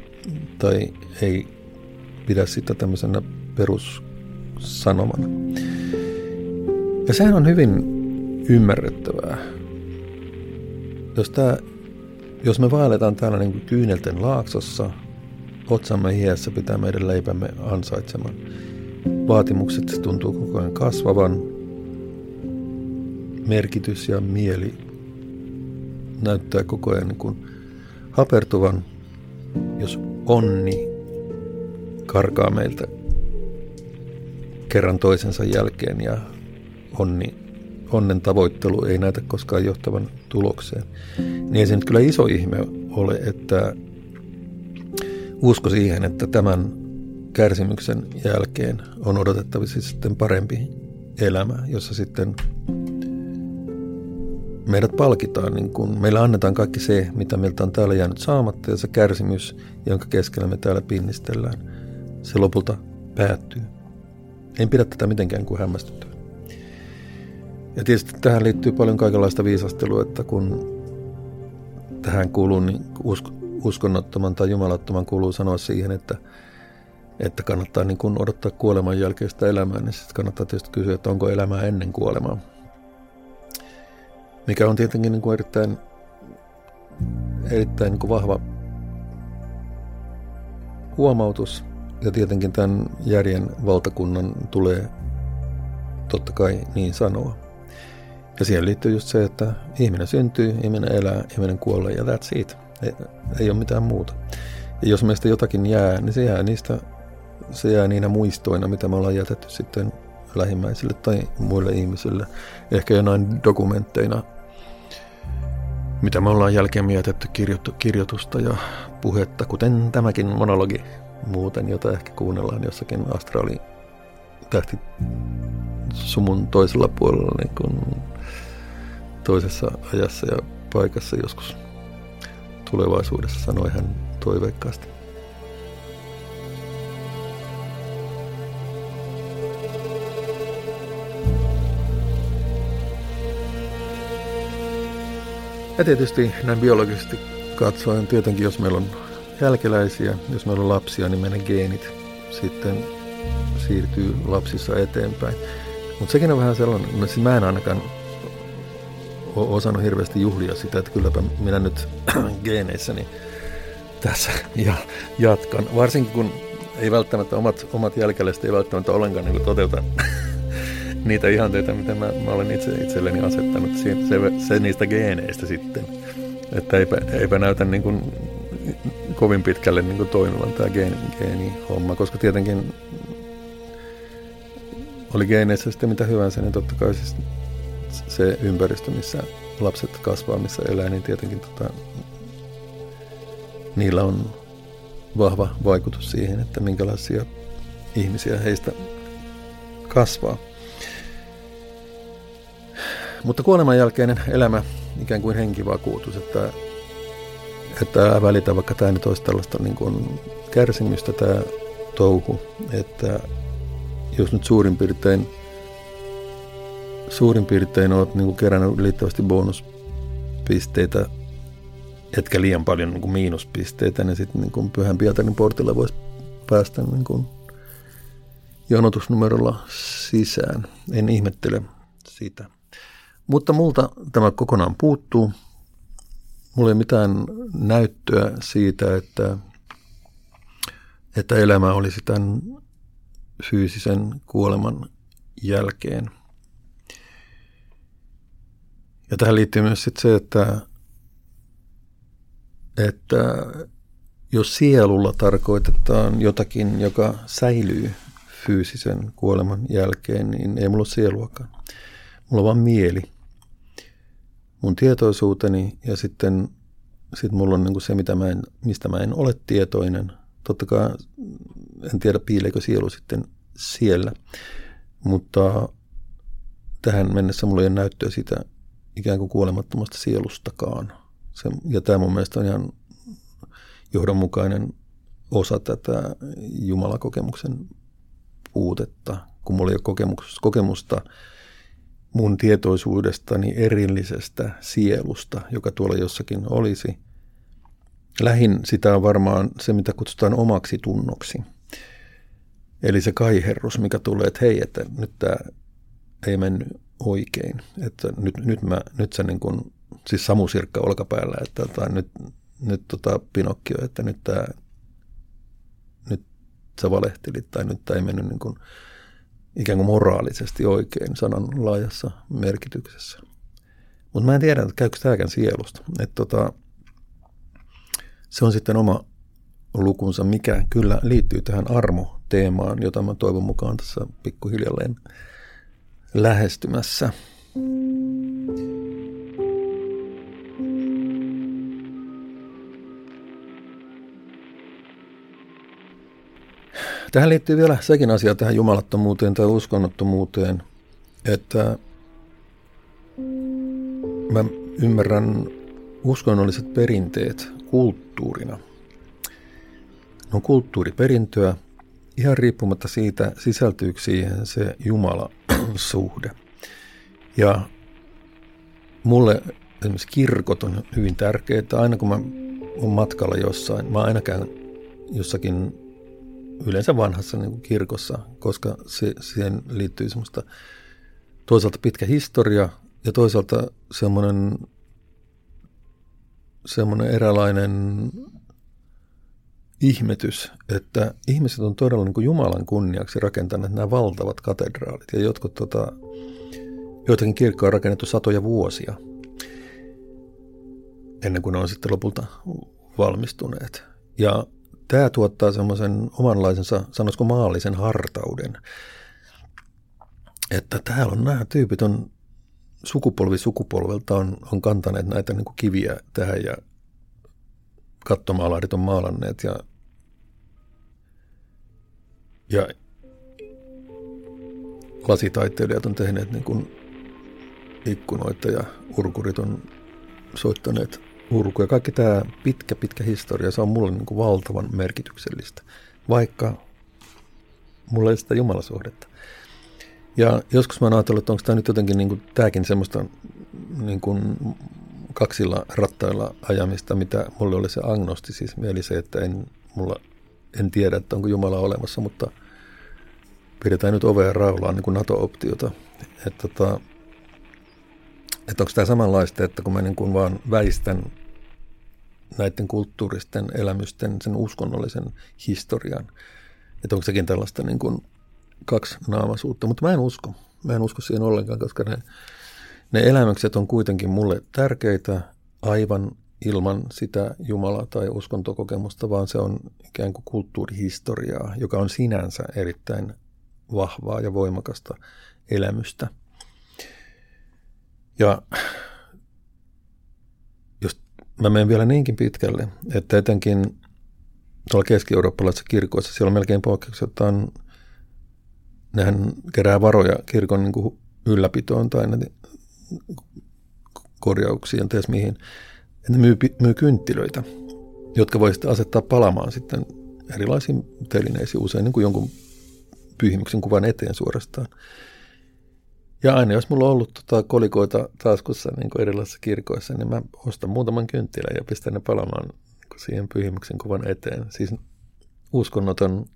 tai ei pidä sitä tämmöisenä perussanomana. Ja sehän on hyvin ymmärrettävää. Jos, tää, jos me vaelletaan täällä niin kuin kyynelten laaksossa, otsamme hiessä pitää meidän leipämme ansaitseman. Vaatimukset tuntuu koko ajan kasvavan. Merkitys ja mieli näyttää koko ajan niin kuin hapertuvan, jos onni karkaa meiltä kerran toisensa jälkeen, ja onni, onnen tavoittelu ei näytä koskaan johtavan tulokseen. Niin ei se nyt kyllä iso ihme ole, että usko siihen, että tämän kärsimyksen jälkeen on odotettavissa sitten parempi elämä, jossa sitten meidät palkitaan, niin kun meillä annetaan kaikki se, mitä meiltä on täällä jäänyt saamatta, ja se kärsimys, jonka keskellä me täällä pinnistellään, se lopulta päättyy. En pidä tätä mitenkään kuin hämmästyttävää. Ja tietysti tähän liittyy paljon kaikenlaista viisastelua, että kun tähän kuuluu, niin usko, uskonnottoman tai jumalattoman kuuluu sanoa siihen, että, että kannattaa niin kun odottaa kuoleman jälkeistä elämää, niin sitten kannattaa tietysti kysyä, että onko elämää ennen kuolemaa. Mikä on tietenkin niin kuin erittäin, erittäin niin kuin vahva huomautus. Ja tietenkin tämän järjen valtakunnan tulee totta kai niin sanoa. Ja siihen liittyy just se, että ihminen syntyy, ihminen elää, ihminen kuolee, ja that's it. Ei, ei ole mitään muuta. Ja jos meistä jotakin jää, niin se jää, niistä, se jää niinä muistoina, mitä me ollaan jätetty sitten lähimmäisille tai muille ihmisille. Ehkä jonain dokumentteina, mitä me ollaan jälkeen jätetty kirjo- kirjoitusta ja puhetta, kuten tämäkin monologi muuten, jota ehkä kuunnellaan jossakin astraali tähti sumun toisella puolella niin kuin toisessa ajassa ja paikassa joskus tulevaisuudessa, sanoi hän toiveikkaasti. Ja tietysti näin biologisesti katsoen, tietenkin jos meillä on jälkeläisiä, jos meillä on lapsia, niin meidän geenit sitten siirtyy lapsissa eteenpäin. Mutta sekin on vähän sellainen, että siis mä en ainakaan ole osannut hirveästi juhlia sitä, että kylläpä minä nyt geeneissäni tässä ja jatkan. Varsinkin kun ei välttämättä omat, omat jälkeläiset ei välttämättä ollenkaan niin toteuta niitä ihanteita, mitä mä, mä olen itse, itselleni asettanut. Se, se niistä geeneistä sitten, että eipä, eipä näytä niin kuin kovin pitkälle niin kuin toimivan tämä geeni, geenihomma, koska tietenkin oli geeneissä sitten mitä hyvänsä, niin totta kai siis se ympäristö, missä lapset kasvaa, missä elää, niin tietenkin tota, niillä on vahva vaikutus siihen, että minkälaisia ihmisiä heistä kasvaa. Mutta kuoleman jälkeinen elämä ikään kuin henkivakuutus, että että välitä, vaikka tämä nyt olisi tällaista niin kuin kärsimystä tämä touhu, että jos nyt suurin piirtein suurin piirtein olet niin kuin kerännyt liittävästi bonuspisteitä, etkä liian paljon niin kuin miinuspisteitä, niin sitten niin kuin Pyhän Pietarin portilla voisi päästä niin kuin jonotusnumerolla sisään. En ihmettele sitä. Mutta multa tämä kokonaan puuttuu. Mulla ei mitään näyttöä siitä, että, että elämä olisi tämän fyysisen kuoleman jälkeen. Ja tähän liittyy myös sit se, että, että jos sielulla tarkoitetaan jotakin, joka säilyy fyysisen kuoleman jälkeen, niin ei mulla ole sieluakaan. Mulla on vaan mieli, mun tietoisuuteni ja sitten sit mulla on niinku se, mitä mä en, mistä mä en ole tietoinen. Totta kai en tiedä, piileekö sielu sitten siellä, mutta tähän mennessä mulla ei ole näyttöä sitä ikään kuin kuolemattomasta sielustakaan. Se, ja tämä mun mielestä on ihan johdonmukainen osa tätä Jumalakokemuksen puutetta, kun mulla ei ole kokemus, kokemusta mun tietoisuudestani erillisestä sielusta, joka tuolla jossakin olisi. Lähin sitä on varmaan se, mitä kutsutaan omaksi tunnoksi. Eli se kaiherrus, mikä tulee, että hei, että nyt tämä ei mennyt oikein. Että nyt, nyt, mä, nyt se niin kuin, siis Samu Sirkka olkapäällä, että tai nyt, nyt tota Pinokkio, että nyt, tämä, nyt sä valehtelit tai nyt tämä ei mennyt niin kuin ikään kuin moraalisesti oikein sanan laajassa merkityksessä. Mutta mä en tiedä, että käykö tämäkään sielusta. Et tota, se on sitten oma lukunsa, mikä kyllä liittyy tähän armo-teemaan, jota mä toivon mukaan tässä pikkuhiljalleen lähestymässä. Tähän liittyy vielä sekin asia tähän jumalattomuuteen tai uskonnottomuuteen, että mä ymmärrän uskonnolliset perinteet kulttuurina. Ne on kulttuuriperintöä ihan riippumatta siitä, sisältyykö siihen se Jumala-suhde. Ja mulle esimerkiksi kirkot on hyvin tärkeitä. Aina kun mä oon matkalla jossain, mä aina käyn jossakin yleensä vanhassa niin kuin kirkossa, koska se, siihen liittyy semmoista toisaalta pitkä historia ja toisaalta semmoinen, semmoinen eräänlainen ihmetys, että ihmiset on todella niin kuin Jumalan kunniaksi rakentaneet nämä valtavat katedraalit ja jotkut, tota, joitakin kirkkoja on rakennettu satoja vuosia ennen kuin ne on sitten lopulta valmistuneet. Ja tämä tuottaa semmoisen omanlaisensa, sanoisiko maallisen hartauden, että täällä on nämä tyypit on sukupolvi sukupolvelta on, on kantaneet näitä niin kuin kiviä tähän ja kattomaalarit on maalanneet ja, ja lasitaiteilijat on tehneet niin kuin ikkunoita ja urkurit on soittaneet urku ja kaikki tämä pitkä, pitkä historia, se on mulle niin kuin valtavan merkityksellistä, vaikka mulla ei sitä jumalasuhdetta. Ja joskus mä oon ajatellut, että onko tämä nyt jotenkin niin kuin, tämäkin semmoista niin kuin kaksilla rattailla ajamista, mitä mulle oli se agnostisismi, eli se, että en, mulla, en tiedä, että onko Jumala olemassa, mutta pidetään nyt ovea raulaan niin kuin NATO-optiota. Että tota, et onko tämä samanlaista, että kun mä niin kuin vaan väistän näiden kulttuuristen elämysten, sen uskonnollisen historian, että onko sekin tällaista niin kuin kaksinaamaisuutta. Mutta mä en usko. Mä en usko siihen ollenkaan, koska ne, ne elämykset on kuitenkin mulle tärkeitä aivan ilman sitä Jumala- tai uskontokokemusta, vaan se on ikään kuin kulttuurihistoriaa, joka on sinänsä erittäin vahvaa ja voimakasta elämystä. Ja jos mä menen vielä niinkin pitkälle, että etenkin tuolla keski-eurooppalaisissa kirkoissa, siellä on melkein poikkeuksetta, nehän kerää varoja kirkon niin kuin ylläpitoon tai korjauksiin, ties mihin. Ne myy, myy kynttilöitä, jotka voi sitten asettaa palamaan sitten erilaisiin telineisiin, usein niin kuin jonkun pyhimyksen kuvan eteen suorastaan. Ja aina jos mulla on ollut tota kolikoita taskussa niin kuin erilaisissa kirkoissa, niin mä ostan muutaman kynttilän ja pistän ne palamaan siihen pyhimyksen kuvan eteen. Siis uskonnoton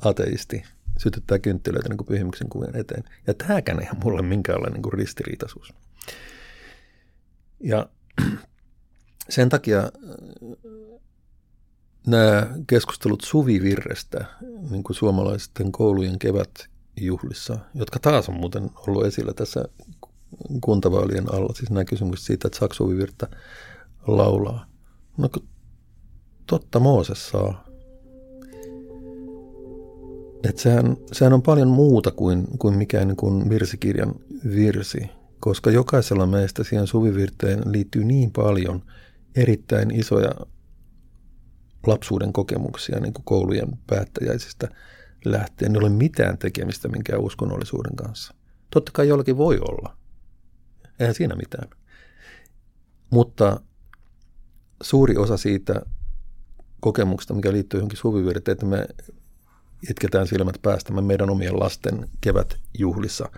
ateisti sytyttää kynttilöitä niin kuin pyhimyksen kuvan eteen. Ja tämäkään ei ole mulle minkäänlainen niin kuin ristiriitaisuus. Ja sen takia nämä keskustelut suvivirrestä niin kuin suomalaisten koulujen kevätjuhlissa, jotka taas on muuten ollut esillä tässä kuntavaalien alla, siis nämä kysymykset siitä, että saako suvivirta laulaa. No totta Mooses saa. Että sehän, sehän on paljon muuta kuin, kuin mikään niin kuin virsikirjan virsi. Koska jokaisella meistä siihen suvivirteen liittyy niin paljon erittäin isoja lapsuuden kokemuksia niin kuin koulujen päättäjäisistä lähtien. Ei ole mitään tekemistä minkään uskonnollisuuden kanssa. Totta kai jollakin voi olla. Eihän siinä mitään. Mutta suuri osa siitä kokemuksesta, mikä liittyy johonkin suvivirteen, että me itketään silmät päästämme meidän omien lasten kevätjuhlissa,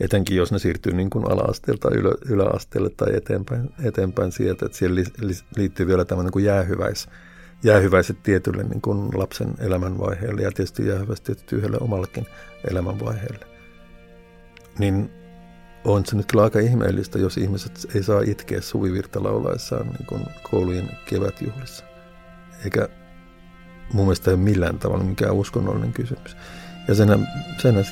etenkin jos ne siirtyy niin kuin ala-asteelta ylö, yläasteelle tai eteenpäin, eteenpäin sieltä, että siihen li, li, liittyy vielä tämmöinen kuin jäähyväis, jäähyväiset tietylle niin kuin lapsen elämänvaiheelle ja tietysti jäähyväiset tietysti yhdelle omallekin elämänvaiheelle. Niin on se nyt kyllä aika ihmeellistä, jos ihmiset ei saa itkeä suvivirta laulaessaan niin kuin koulujen kevätjuhlissa. Eikä mun mielestä ei ole millään tavalla mikään uskonnollinen kysymys. Ja senä, senä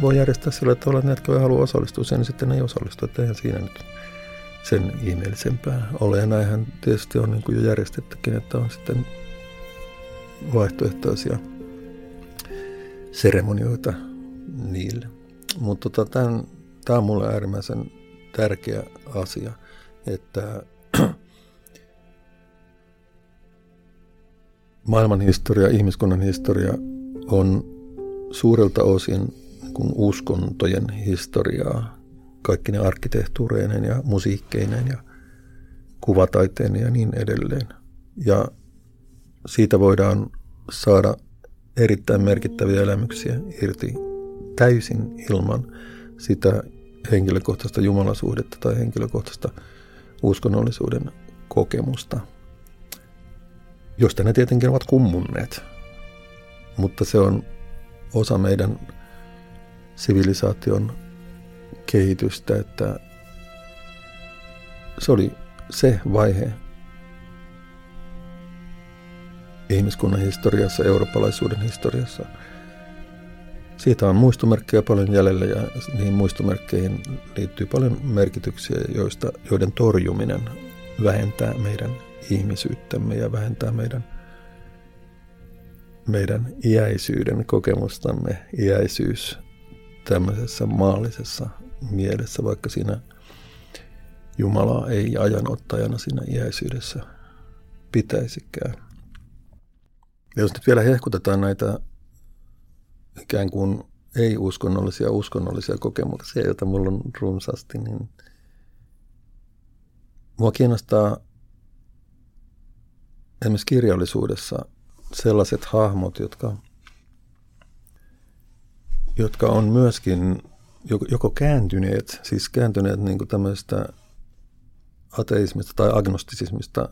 voi järjestää sillä tavalla, että ne, jotka ei halua osallistua sen, niin sitten ei osallistu. Että eihän siinä nyt sen ihmeellisempää ole. Ja näinhän tietysti on niin kuin jo järjestettykin, että on sitten vaihtoehtoisia seremonioita niille. Mutta tota, tämän Tämä on mulle äärimmäisen tärkeä asia, että maailmanhistoria, ihmiskunnan historia on suurelta osin kun uskontojen historiaa, kaikki ne arkkitehtuureineen ja musiikkeineen ja kuvataiteineen ja niin edelleen. Ja siitä voidaan saada erittäin merkittäviä elämyksiä irti täysin ilman sitä henkilökohtaista jumalasuhdetta tai henkilökohtaista uskonnollisuuden kokemusta, josta ne tietenkin ovat kummunneet. Mutta se on osa meidän sivilisaation kehitystä, että se oli se vaihe ihmiskunnan historiassa, eurooppalaisuuden historiassa. Siitä on muistomerkkejä paljon jäljellä ja niihin muistomerkkeihin liittyy paljon merkityksiä, joista, joiden torjuminen vähentää meidän ihmisyyttämme ja vähentää meidän, meidän iäisyyden kokemustamme. Iäisyys tämmöisessä maallisessa mielessä, vaikka siinä Jumalaa ei ajanottajana siinä iäisyydessä pitäisikään. Ja jos nyt vielä hehkutetaan näitä ikään kuin ei-uskonnollisia, uskonnollisia kokemuksia, joita mulla on runsaasti, niin mua kiinnostaa esimerkiksi kirjallisuudessa sellaiset hahmot, jotka, jotka on myöskin joko kääntyneet, siis kääntyneet niin kuin tämmöistä ateismista tai agnostisismista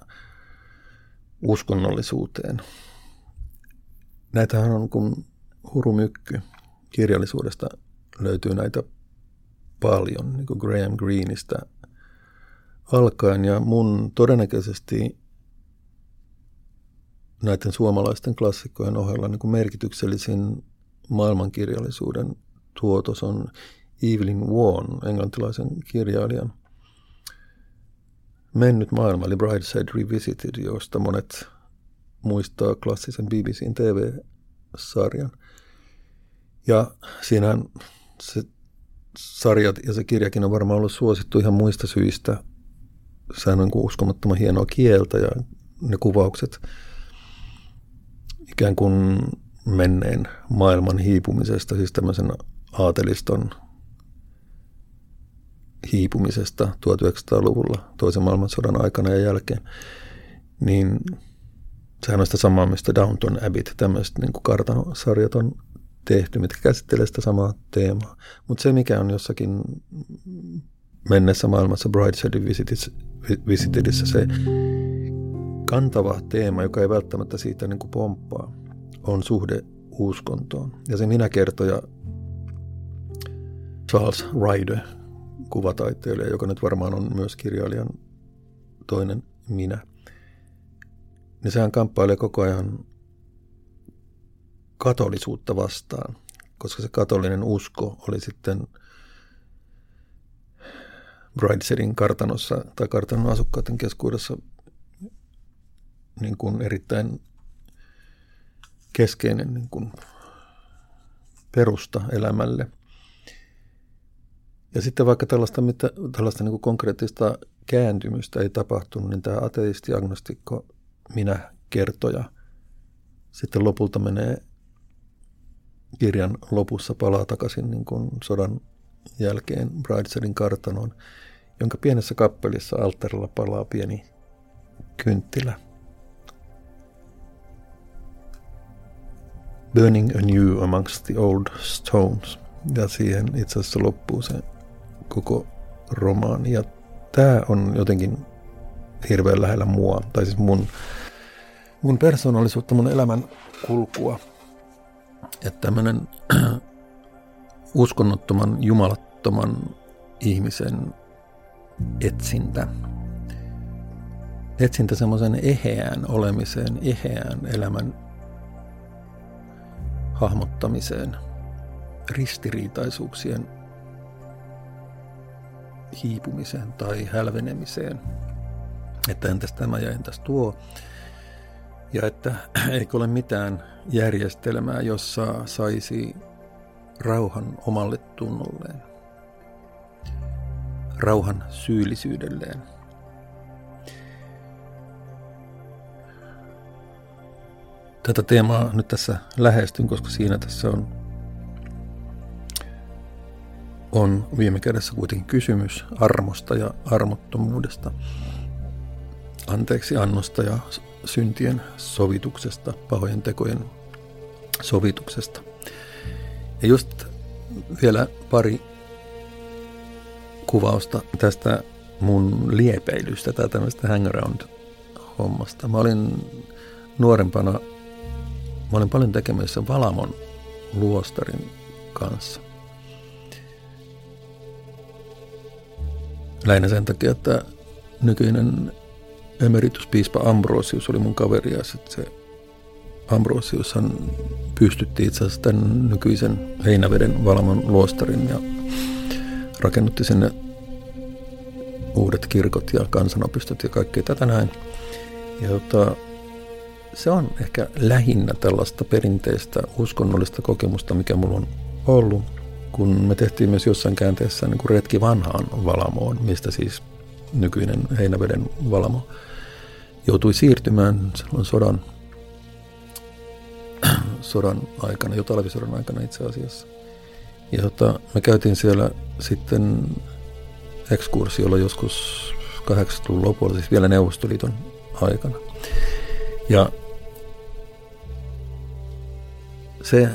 uskonnollisuuteen. Näitähän on kuin Hurumykky, kirjallisuudesta löytyy näitä paljon, niin kuin Graham Greeneistä alkaen. Ja mun todennäköisesti näiden suomalaisten klassikkojen ohella niin kuin merkityksellisin maailmankirjallisuuden tuotos on Evelyn Waugh, englantilaisen kirjailijan Mennyt maailma, eli Brideshead Revisited, josta monet muistaa klassisen B B C:n T V-sarjan. Ja siinähän se sarjat ja se kirjakin on varmaan ollut suosittu ihan muista syistä. Sehän on kuin uskomattoman hienoa kieltä ja ne kuvaukset ikään kuin menneen maailman hiipumisesta, siis tämmöisen aateliston hiipumisesta tuhatyhdeksänsataaluvulla toisen maailmansodan aikana ja jälkeen, niin sehän on sitä samaa, mistä Downton Abbey, tämmöiset niin kuin kartanosarjat on tehty, mitkä käsittelee sitä samaa teemaa. Mutta se, mikä on jossakin mennessä maailmassa Brideshead Visitedissä se kantava teema, joka ei välttämättä siitä niin kuin pomppaa, on suhde uskontoon. Ja se minäkertoja Charles Ryder, kuvataiteilija, joka nyt varmaan on myös kirjailijan toinen minä, niin sehän kamppailee koko ajan katolisuutta vastaan, koska se katolinen usko oli sitten Bridesheadin kartanossa tai kartanon asukkaiden keskuudessa niin kuin erittäin keskeinen niin kuin perusta elämälle. Ja sitten vaikka tällaista, mitä, tällaista niin kuin konkreettista kääntymystä ei tapahtunut, niin tämä ateisti, agnostikko, minä, kertoja sitten lopulta menee kirjan lopussa, palaa takaisin niin kuin sodan jälkeen Bridesheadin kartanoon, jonka pienessä kappelissa alttarilla palaa pieni kynttilä. Burning anew amongst the old stones. Ja siihen itse asiassa loppuu se koko romaani. Ja tämä on jotenkin hirveän lähellä mua, tai siis mun, mun persoonallisuutta, mun elämän kulkua. Että tämmöinen uskonnottoman, jumalattoman ihmisen etsintä. Etsintä semmoisen eheään olemiseen, eheään elämän hahmottamiseen. Ristiriitaisuuksien hiipumiseen tai hälvenemiseen, että entäs tämä ja entäs tuo, ja että eikö ole mitään järjestelmää, jossa saisi rauhan omalle tunnolleen, rauhan syyllisyydelleen. Tätä teemaa nyt tässä lähestyn, koska siinä tässä on on viime kädessä kuitenkin kysymys armosta ja armottomuudesta, anteeksi annosta ja syntien sovituksesta, pahojen tekojen sovituksesta. Ja just vielä pari kuvausta tästä mun liepeilystä tai tämmöistä hangaround-hommasta. Mä olin nuorempana, mä olin paljon tekemisissä Valamon luostarin kanssa. Lähinnä sen takia, että nykyinen emerituspiispa Ambrosius oli mun kaveri, ja se Ambrosiushan pystytti itse asiassa tämän nykyisen Heinäveden Valamon luostarin ja rakennutti sinne uudet kirkot ja kansanopistot ja kaikkea tätä näin. Ja jota, se on ehkä lähinnä tällaista perinteistä uskonnollista kokemusta, mikä mulla on ollut. Kun me tehtiin myös jossain käänteessä niin kuin retki vanhaan Valamoon, mistä siis nykyinen Heinäveden Valamo joutui siirtymään silloin sodan, sodan aikana, jo talvisodan aikana itse asiassa. Ja tota, me käytiin siellä sitten ekskursiolla joskus kahdeksankymmentäluvun lopulla, siis vielä Neuvostoliiton aikana. Ja se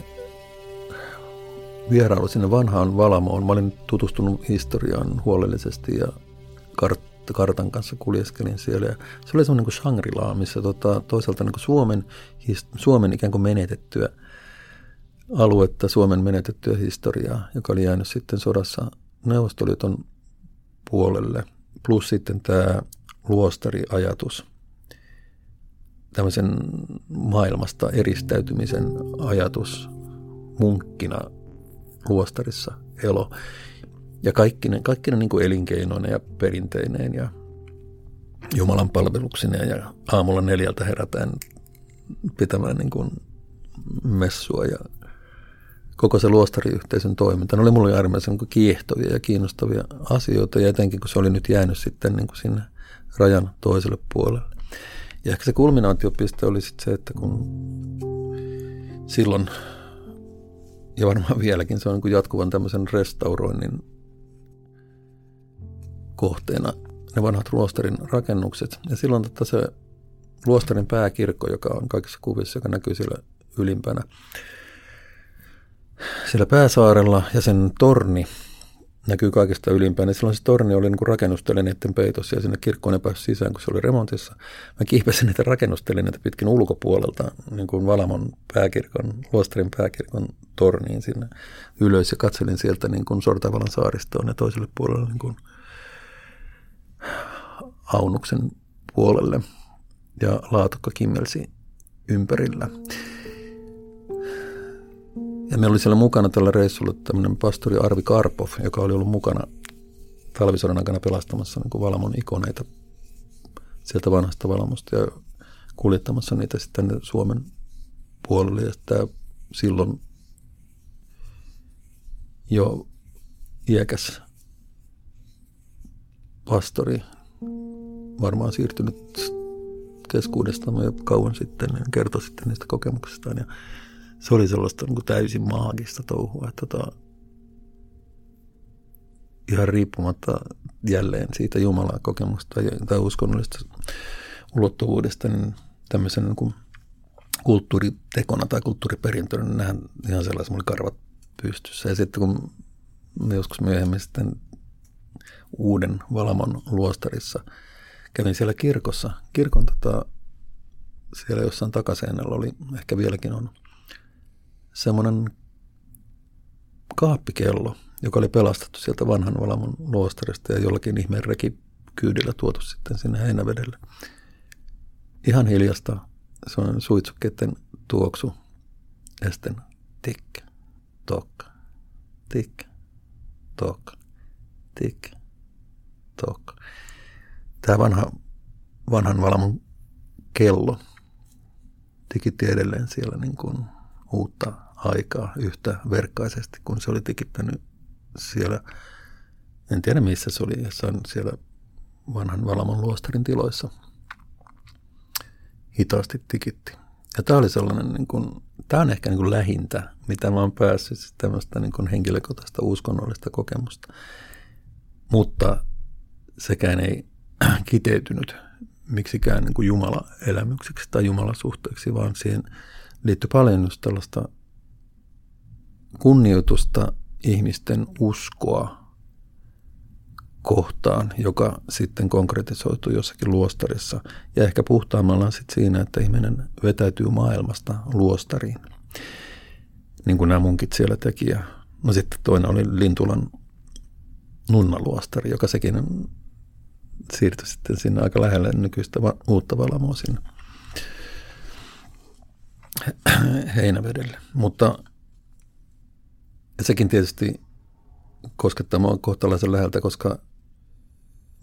vierailu sinne vanhaan Valamoon. Mä olin tutustunut historiaan huolellisesti ja kart- kartan kanssa kuljeskelin siellä. Ja se oli semmoinen niin kuin Shangri-La, missä tota, toisaalta niin kuin Suomen, Suomen ikään kuin menetettyä aluetta Suomen menetettyä historiaa, joka oli jäänyt sitten sodassa Neuvostoliiton puolelle, plus sitten tämä luostariajatus, tämmöisen maailmasta eristäytymisen ajatus, munkkina luostarissa elo, ja kaikki ne, kaikki ne niin kuin elinkeinoineen ja perinteineen ja Jumalan palveluksineen ja aamulla neljältä herätään pitämään niin kuin messua ja koko se luostariyhteisön toiminta. Ne oli mulle äärimmäisen niin kuin kiehtovia ja kiinnostavia asioita, ja etenkin kun se oli nyt jäänyt sitten niin kuin sinne rajan toiselle puolelle. Ja ehkä se kulminaatiopiste oli sitten se, että kun silloin, ja varmaan vieläkin se on niin kuin jatkuvan tämmöisen restauroinnin kohteena, ne vanhat luostarin rakennukset. Ja silloin tota se luostarin pääkirkko, joka on kaikissa kuvissa, joka näkyy siellä ylimpänä, siellä pääsaarella, ja sen torni näkyy kaikista ylimpänä. Silloin se torni oli niin rakennustelineiden peitossa, ja sinne kirkkoon ei päässyt sisään, kun se oli remontissa. Mä kiipäsin niitä rakennustelineitä pitkin ulkopuolelta, niin kuin Valamon pääkirkon, luostarin pääkirkon torniin sinne ylös, ja katselin sieltä niin kuin Sortavalan saaristoon ja toiselle puolelle niin kuin Aunuksen puolelle, ja laatukka kimmelsi ympärillä. Ja meillä oli siellä mukana tällä reissulla tämmöinen pastori Arvi Karpov, joka oli ollut mukana talvisodan aikana pelastamassa niin kuin Valamon ikoneita sieltä vanhasta Valamosta ja kuljettamassa niitä sitten tänne Suomen puolelle. Ja tämä silloin jo iäkäs pastori, varmaan siirtynyt keskuudestamme jo kauan sitten, niin kertoi sitten niistä kokemuksistaan. Ja se oli sellaista niin kuin täysin maagista touhua, että tota, ihan riippumatta jälleen siitä Jumalan kokemusta tai uskonnollisesta ulottuvuudesta, niin tämmöisen niin kuin kulttuuritekona tai kulttuuriperintönä, niin nähdään ihan sellaisen, oli karvat pystyssä. Ja sitten kun joskus myöhemmin sitten uuden Valamon luostarissa kävin siellä kirkossa, kirkon tota, siellä jossain takaseinällä oli, ehkä vieläkin on, semmoinen kaappikello, joka oli pelastettu sieltä vanhan Valamon luostarista ja jollakin ihmeen rekikyydillä tuotu sitten sinne Heinävedelle. Ihan hiljasta se on suitsukkeiden tuoksu, ja sitten tikka, tokka, tikka, tokka, tikka, tokka. Tämä vanha, vanhan Valamon kello tikitti edelleen siellä niin kuin uutta aikaa yhtä verkkaisesti, kun se oli tikittänyt siellä, en tiedä missä se oli, jossain siellä vanhan Valamon luostarin tiloissa. Hitaasti tikitti. Ja tämä oli sellainen, niin kuin, tämä on ehkä niin kuin lähintä, mitä mä oon päässyt tämmöistä niin kuin henkilökohtaista uskonnollista kokemusta. Mutta sekään ei kiteytynyt miksikään niin kuin Jumala-elämykseksi tai Jumala-suhteeksi, vaan siihen liittyy paljon just tällaista kunnioitusta ihmisten uskoa kohtaan, joka sitten konkretisoituu jossakin luostarissa. Ja ehkä puhtaammalla sitten siinä, että ihminen vetäytyy maailmasta luostariin, niin kuin nämä munkit siellä teki. No sitten toinen oli Lintulan nunnaluostari, joka sekin siirtyi sitten sinne aika lähelle nykyistä uutta Valamoa sinne Heinävedelle. Mutta sekin tietysti koskettaa minua kohtalaisen läheltä, koska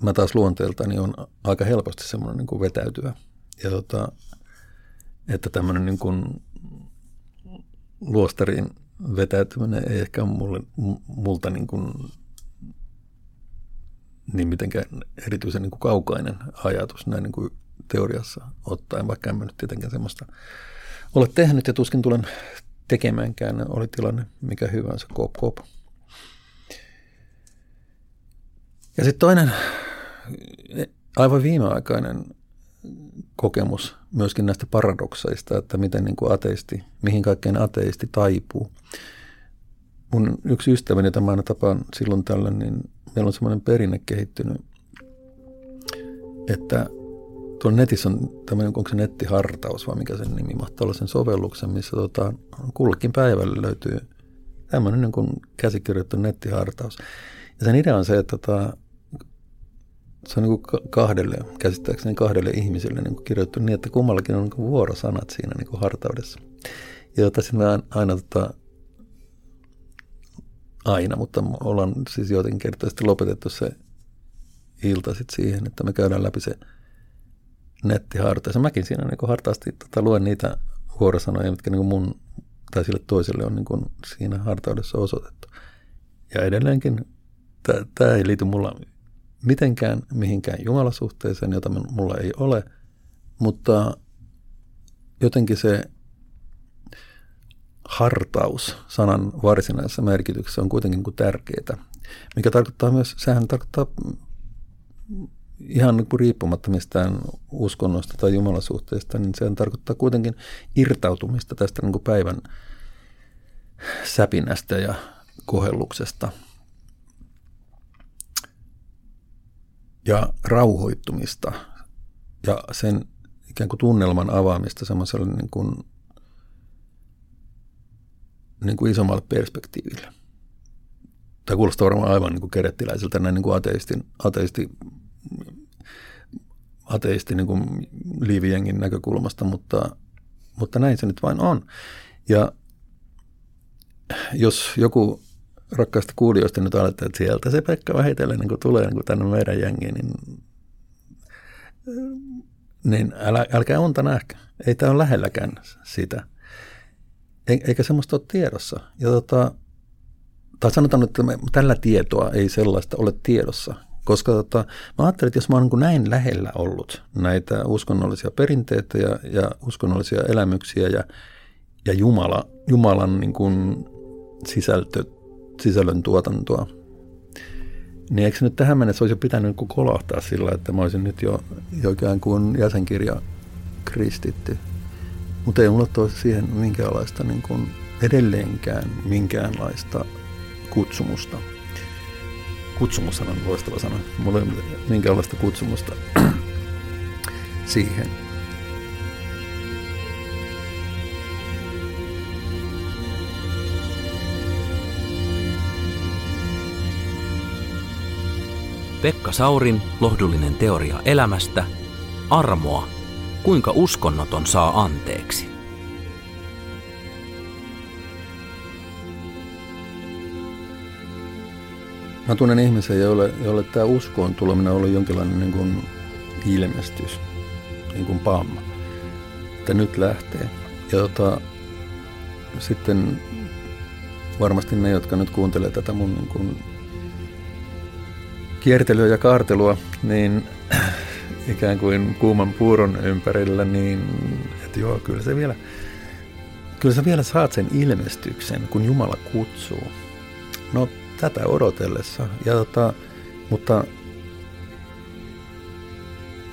mä taas luonteeltani on aika helposti semmoinen niin kuin vetäytyvä. Ja tota, että tämmöinen niin kuin luostariin vetäytyminen ei ehkä mulle, multa niin kuin niin mitenkään erityisen niin kuin kaukainen ajatus näin niin kuin teoriassa ottaen, vaikka en mä nyt tietenkään semmoista olet tehnyt ja tuskin tulen tekemäänkään, oli tilanne mikä hyvänsä, koop, koop. Ja sitten toinen aivan viimeaikainen kokemus myöskin näistä paradokseista, että miten niin kuin ateisti, mihin kaikkein ateisti taipuu. Mun yksi ystäväni, jota mä aina tapaan silloin tällöin, niin meillä on semmoinen perinne kehittynyt, että tuolla netissä on tämmöinen, onko se nettihartaus vai mikä sen nimi mahtaa olla, sen sovelluksen, missä tota, kullekin päivälle löytyy tämmöinen niin kuin käsikirjoittu nettihartaus. Ja sen idea on se, että tota, se on niin kuin kahdelle, käsittääkseni kahdelle ihmiselle niin kuin kirjoittu niin, että kummallakin on niin kuin vuorosanat siinä niin kuin hartaudessa. Ja tota, siinä aina, tota, aina, mutta ollaan siis jotenkin kertaa sitten lopetettu se ilta sitten siihen, että me käydään läpi se nettihartaus. Mäkin siinä niin kuin hartaasti tota, luen niitä vuorosanoja, mitkä niin kuin mun tai sille toiselle on niin kuin siinä hartaudessa osoitettu. Ja edelleenkin tämä ei liity mulla mitenkään mihinkään jumalasuhteeseen, jota mulla ei ole, mutta jotenkin se hartaus sanan varsinaisessa merkityksessä on kuitenkin niin tärkeää, mikä tarkoittaa myös, sehän tarkoittaa ihan niin kuin riippumatta mistään uskonnosta tai jumalasuhteesta, niin sehän tarkoittaa kuitenkin irtautumista tästä niin kuin päivän säpinästä ja kohelluksesta. Ja rauhoittumista ja sen ikään kuin tunnelman avaamista semmoiselle niin kuin, niin kuin isommalle perspektiiville. Tämä kuulostaa varmaan aivan niin kuin kerettiläiseltä näin niin kuin ateistin, ateisti, ateisti niin kuin liivijengin näkökulmasta, mutta, mutta näin se nyt vain on. Ja jos joku rakkaista kuulijoista nyt aletaan, että sieltä se Pekka vähitellen niin tulee niin tänne meidän jengiin, niin, niin älä, älkää unta nähkä. Ei tämä ole lähelläkään sitä. Eikä semmoista ole tiedossa. Ja tota, tai sanotaan, että me, tällä tietoa ei sellaista ole tiedossa, koska tota, mä ajattelin, että jos mä oon niin näin lähellä ollut näitä uskonnollisia perinteitä ja, ja uskonnollisia elämyksiä ja, ja Jumala, Jumalan niin kuin sisältö, sisällön tuotantoa, niin eikö nyt tähän mennessä olisi jo pitänyt kolahtaa sillä, että mä olisin nyt jo ikään kuin jäsenkirja kristitty. Mutta ei mulla ole siihen minkäänlaista niin kuin edelleenkään minkäänlaista kutsumusta. Kutsumus on loistava sana. Mulla ei ole minkäänlaista kutsumusta siihen. Pekka Saurin lohdullinen teoria elämästä, armoa, kuinka uskonnoton saa anteeksi. Mä tunnen ihmisen, jolle, jolle tämä uskoon tuleminen on ollut jonkinlainen niin kuin ilmestys, niin kuin pamma, että nyt lähtee. Ja tota, sitten varmasti ne, jotka nyt kuuntelee tätä mun niin kuin kiertelyä ja kaartelua, niin ikään kuin kuuman puuron ympärillä, niin että joo, kyllä se vielä, kyllä sä vielä saat sen ilmestyksen, kun Jumala kutsuu. No, tätä odotellessa. Ja tota, mutta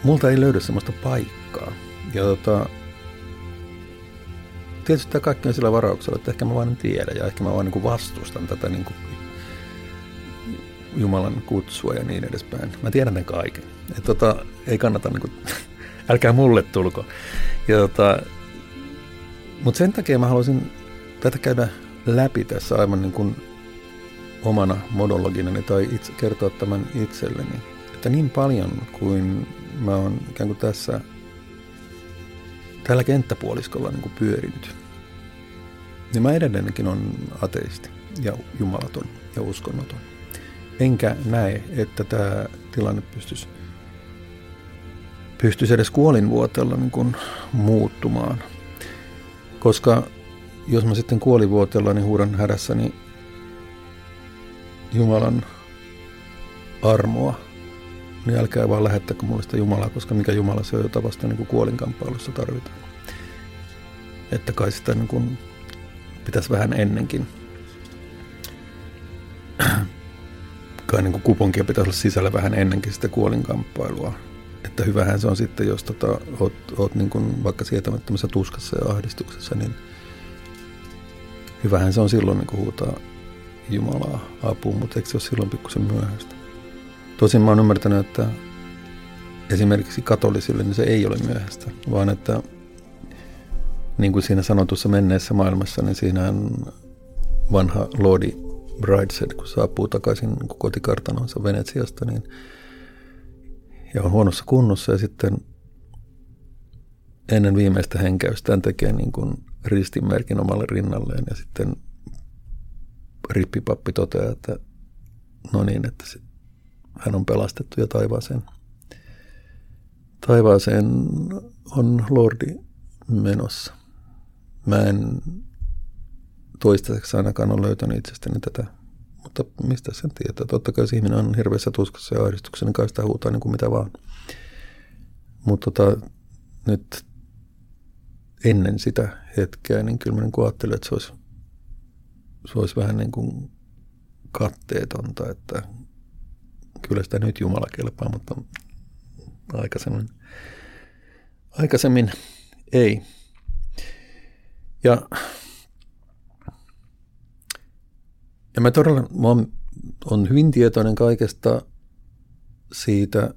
multa ei löydy semmoista paikkaa. Ja tota, tietysti tämä kaikki on sillä varauksella, että ehkä mä vaan en tiedä ja ehkä mä vaan niin kuin vastustan tätä niin kuin Jumalan kutsua ja niin edespäin. Mä tiedän ne kaiken. Et tota, ei kannata, niinku, älkää mulle tulko. Tota, mutta sen takia mä haluaisin tätä käydä läpi tässä aivan niin omana monologinani tai itse, kertoa tämän itselleni. Että niin paljon kuin mä oon ikään kuin tässä tällä kenttäpuoliskolla niin pyörinyt, niin mä edelleenkin on ateisti ja jumalaton ja uskonnoton. Enkä näe, että tämä tilanne pystyisi, pystyisi edes kuolinvuoteella niin kuin muuttumaan. Koska jos mä sitten kuolinvuoteella, niin huudan hädässäni Jumalan armoa, niin älkää vaan lähettäkö mulle sitä Jumalaa, koska mikä Jumala se on, jota vasta niin kuin kuolinkamppailussa tarvitaan. Että kai sitä niin kuin pitäisi vähän ennenkin. Niin kuin kuponkia pitäisi olla sisällä vähän ennenkin sitä kuolinkamppailua. Että hyvähän se on sitten, jos tota, oot, oot niin kuin vaikka sietämättömässä tuskassa ja ahdistuksessa, niin hyvähän se on silloin niin kuin huutaa Jumalaa apuun, mutta eikö se ole silloin pikkusen myöhäistä? Tosin mä oon ymmärtänyt, että, esimerkiksi katolisille, niin se ei ole myöhäistä, vaan että niin kuin siinä sanotussa menneessä maailmassa, niin siinähän vanha lordi Brideshead, kun saapuu takaisin kotikartanonsa Venetsiasta, niin ja on huonossa kunnossa ja sitten ennen viimeistä henkäystään tekee niin kuin ristinmerkin omalle rinnalleen ja sitten rippipappi toteaa, että no niin, että sit hän on pelastettu ja taivaaseen, taivaaseen on lordi menossa. Mä en toistaiseksi ainakaan ole löytänyt itsestäni tätä, mutta mistä sen tietää? Totta kai jos ihminen on hirveässä tuskassa ja ahdistuksessa, niin kai sitä huutaa niin kuin mitä vaan. Mutta tota, nyt ennen sitä hetkeä, niin kyllä mä niin kuin ajattelin, että se olisi, se olisi vähän niin kuin katteetonta, että kyllä sitä nyt Jumala kelpaa, mutta aikaisemmin, aikaisemmin ei. Ja, ja mä todella mä on, on hyvin tietoinen kaikesta siitä,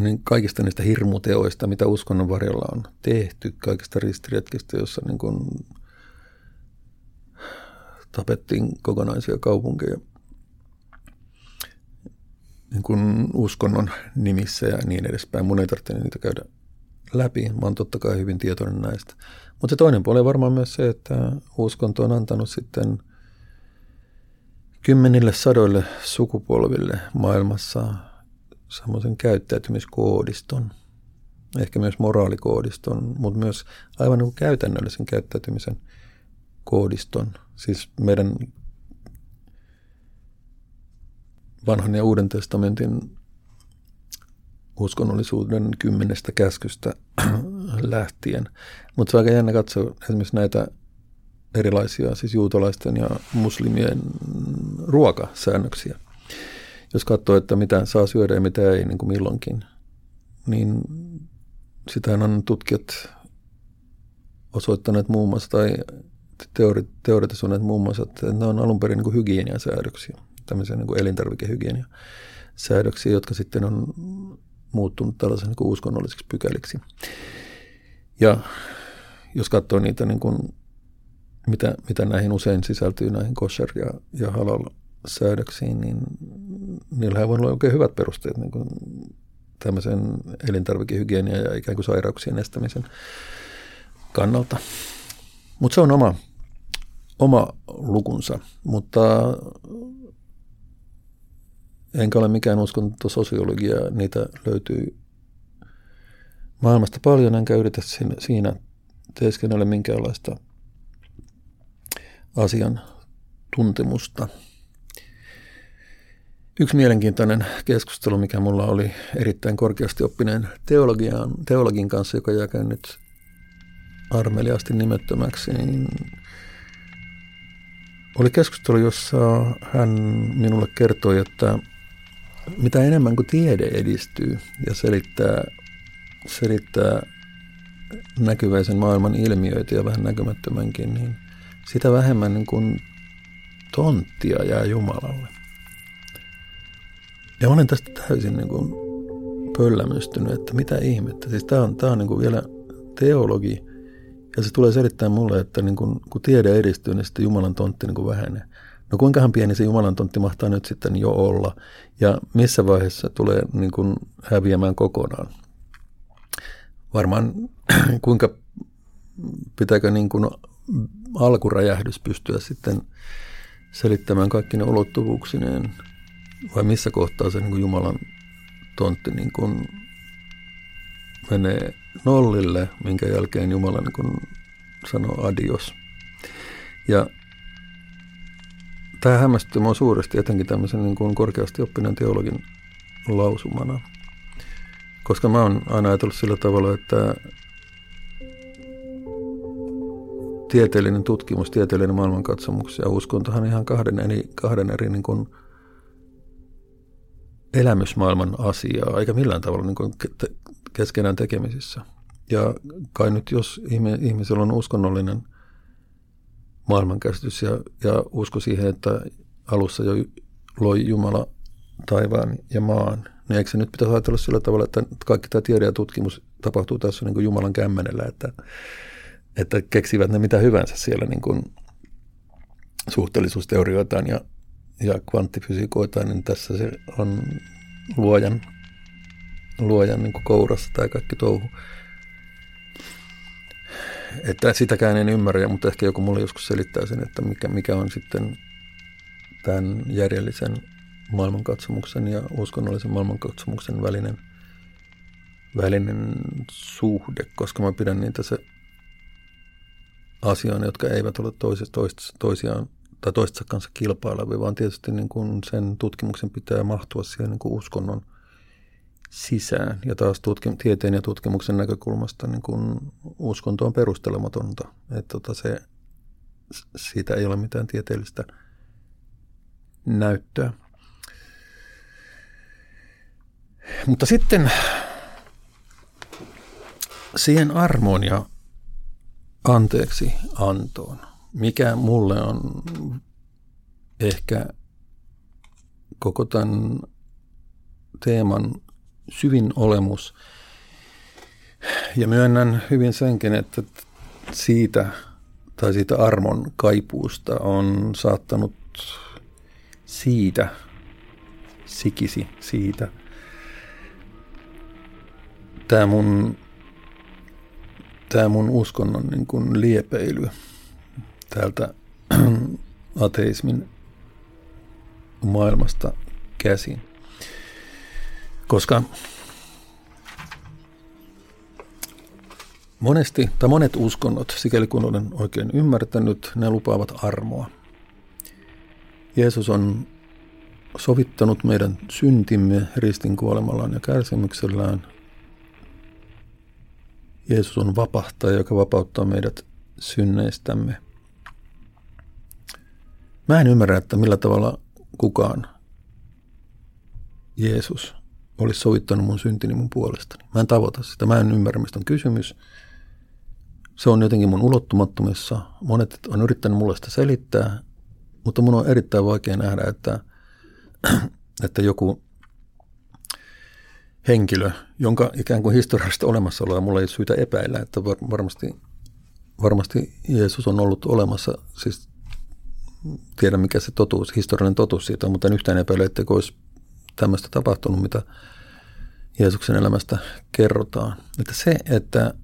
niin kaikista niistä hirmuteoista, mitä uskonnon varjolla on tehty, kaikista ristiretkistä, jossa niin kun tapettiin kokonaisia kaupunkeja niin kun uskonnon nimissä ja niin edespäin. Mun ei tarvitse niitä käydä läpi, mä oon totta kai hyvin tietoinen näistä. Mutta se toinen puoli on varmaan myös se, että uskonto on antanut sitten kymmenille sadoille sukupolville maailmassa semmoisen käyttäytymiskoodiston, ehkä myös moraalikoodiston, mutta myös aivan niin kuin käytännöllisen käyttäytymisen koodiston. Siis meidän vanhan ja uuden testamentin uskonnollisuuden kymmenestä käskystä lähtien. Mutta se on aika jännä katsoa esimerkiksi näitä erilaisia, siis juutalaisten ja muslimien ruokasäännöksiä. Jos katsoo, että mitä saa syödä ja mitä ei, niin kuin milloinkin, niin sitähän on tutkijat osoittaneet muun muassa, tai teori, teoretisoineet muun muassa, että ne on alun perin niin kuin hygieniasäädöksiä, tämmöisiä niin kuin elintarvikehygieniasäädöksiä, jotka sitten on muuttunut tällaisen niin kuin uskonnollisiksi pykäliksi. Ja jos katsoo niitä, niin kuin, mitä, mitä näihin usein sisältyy, näihin kosher- ja, ja halal-säädöksiin, niin niillähän voi olla oikein hyvät perusteet niin kuin tämmöisen elintarvikehygienia ja ikään kuin sairauksien estämisen kannalta. Mutta se on oma, oma lukunsa, mutta enkä ole mikään uskontososiologia, niitä löytyy maailmasta paljon, enkä yritä siinä, siinä teeskennellä minkäänlaista asian tuntemusta. Yksi mielenkiintoinen keskustelu, mikä mulla oli erittäin korkeasti oppineen teologian, teologin kanssa, joka jää nyt armeliaasti nimettömäksi, niin oli keskustelu, jossa hän minulle kertoi, että mitä enemmän kuin tiede edistyy ja selittää, selittää näkyväisen maailman ilmiöitä ja vähän näkymättömänkin, niin sitä vähemmän niin kuin tonttia jää Jumalalle. Ja olen tästä täysin niin kuin pöllämystynyt, että mitä ihmettä. Siis tämä on, tämä on niin kuin vielä teologi, ja se tulee selittää mulle, että niin kun, kun tiede edistyy, niin sitten Jumalan tontti niin kun vähenee. No kuinkahan pieni se Jumalan tontti mahtaa nyt sitten jo olla, ja missä vaiheessa tulee niin kun häviämään kokonaan? Varmaan kuinka pitääkö niin kun alkuräjähdys pystyä sitten selittämään kaikki ne ulottuvuuksineen, vai missä kohtaa se niin kun Jumalan tontti niin kun menee nollille, minkä jälkeen Jumala niin kun sanoo adios. Ja tämä hämmästytti minua suuresti etenkin tämmöisen niin kun korkeasti oppineen teologin lausumana. Koska mä oon aina ajatellut sillä tavalla, että tieteellinen tutkimus, tieteellinen maailmankatsomus ja uskontohan ihan kahden eri, kahden eri niin kun elämysmaailman asiaa, eikä millään tavalla niin kun keskenään tekemisissä. Ja kai nyt, jos ihmisellä on uskonnollinen maailmankäsitys ja, ja usko siihen, että alussa jo loi Jumala taivaan ja maan, niin eikö se nyt pitäisi ajatella sillä tavalla, että kaikki tämä tiede ja tutkimus tapahtuu tässä niin kuin Jumalan kämmenellä, että, että keksivät ne mitä hyvänsä siellä niin kuin suhteellisuusteorioitaan ja, ja kvanttifysiikoitaan, niin tässä se on luojan, luojan niin kuin kourassa tämä kaikki touhu. Että sitäkään en ymmärrä, mutta ehkä joku mulle joskus selittää sen, että mikä, mikä on sitten tämän järjellisen maailmankatsomuksen ja uskonnollisen maailmankatsomuksen välinen, välinen suhde, koska mä pidän niitä se asioina, jotka eivät ole toisia, toisiaan tai toistensa kanssa kilpailevia, vaan tietysti niin kuin sen tutkimuksen pitää mahtua siihen niin kuin uskonnon sisään. Ja taas tutkim- tieteen ja tutkimuksen näkökulmasta niin kun uskonto on perustelematonta. Et tota se, siitä ei ole mitään tieteellistä näyttöä. Mutta sitten siihen armoon ja anteeksi antoon, mikä mulle on ehkä koko tämän teeman syvin olemus. Ja myönnän hyvin senkin, että siitä tai siitä armon kaipuusta on saattanut siitä, sikisi siitä, tämä mun, tämä mun uskonnon niin kuin liepeily täältä ateismin maailmasta käsin. Koska monesti, tai monet uskonnot, sikäli kun olen oikein ymmärtänyt, ne lupaavat armoa. Jeesus on sovittanut meidän syntimme ristin kuolemallaan ja kärsimyksellään. Jeesus on vapahtaja, joka vapauttaa meidät synneistämme. Mä en ymmärrä, että millä tavalla kukaan Jeesus olisi sovittanut mun syntini mun puolestani. Mä en tavoita sitä. Mä en ymmärrä, mistä on kysymys. Se on jotenkin mun ulottumattomissa. Monet on yrittänyt mulle sitä selittää, mutta mun on erittäin vaikea nähdä, että, että joku henkilö, jonka ikään kuin historiallista olemassaoloa mulla ei syytä epäillä, että var, varmasti, varmasti Jeesus on ollut olemassa. Siis tiedän, mikä se totuus, historiallinen totuus siitä, mutta en yhtään epäile, että olisi tämmöistä tapahtunut, mitä Jeesuksen elämästä kerrotaan. Että se, että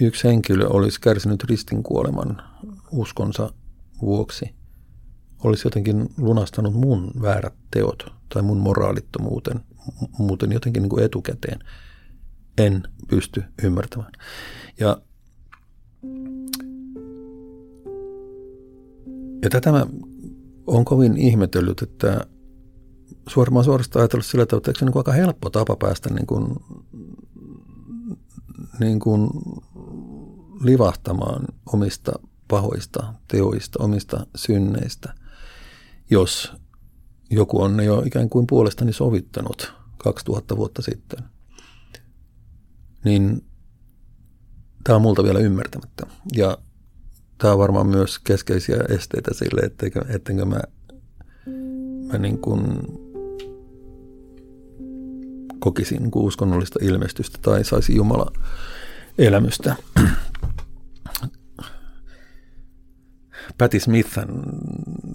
yksi henkilö olisi kärsinyt ristinkuoleman uskonsa vuoksi, olisi jotenkin lunastanut mun väärät teot tai mun moraalittomuuden muuten jotenkin niin kuin etukäteen, en pysty ymmärtämään. Ja, ja tätä mä oon kovin ihmetellyt, että Suoraan suorastaan ajatellut sillä tavalla, että eikö se niin kuin aika helppo tapa päästä niin kuin, niin kuin livahtamaan omista pahoista teoista, omista synneistä, jos joku on ne jo ikään kuin puolestani sovittanut kaksituhatta vuotta sitten. Niin tämä on multa vielä ymmärtämättä. Ja tämä on varmaan myös keskeisiä esteitä sille, etteikö, ettenkö mä, mä niin kuin kokisin niin kuin uskonnollista ilmestystä tai saisi Jumala elämystä. Patti Smith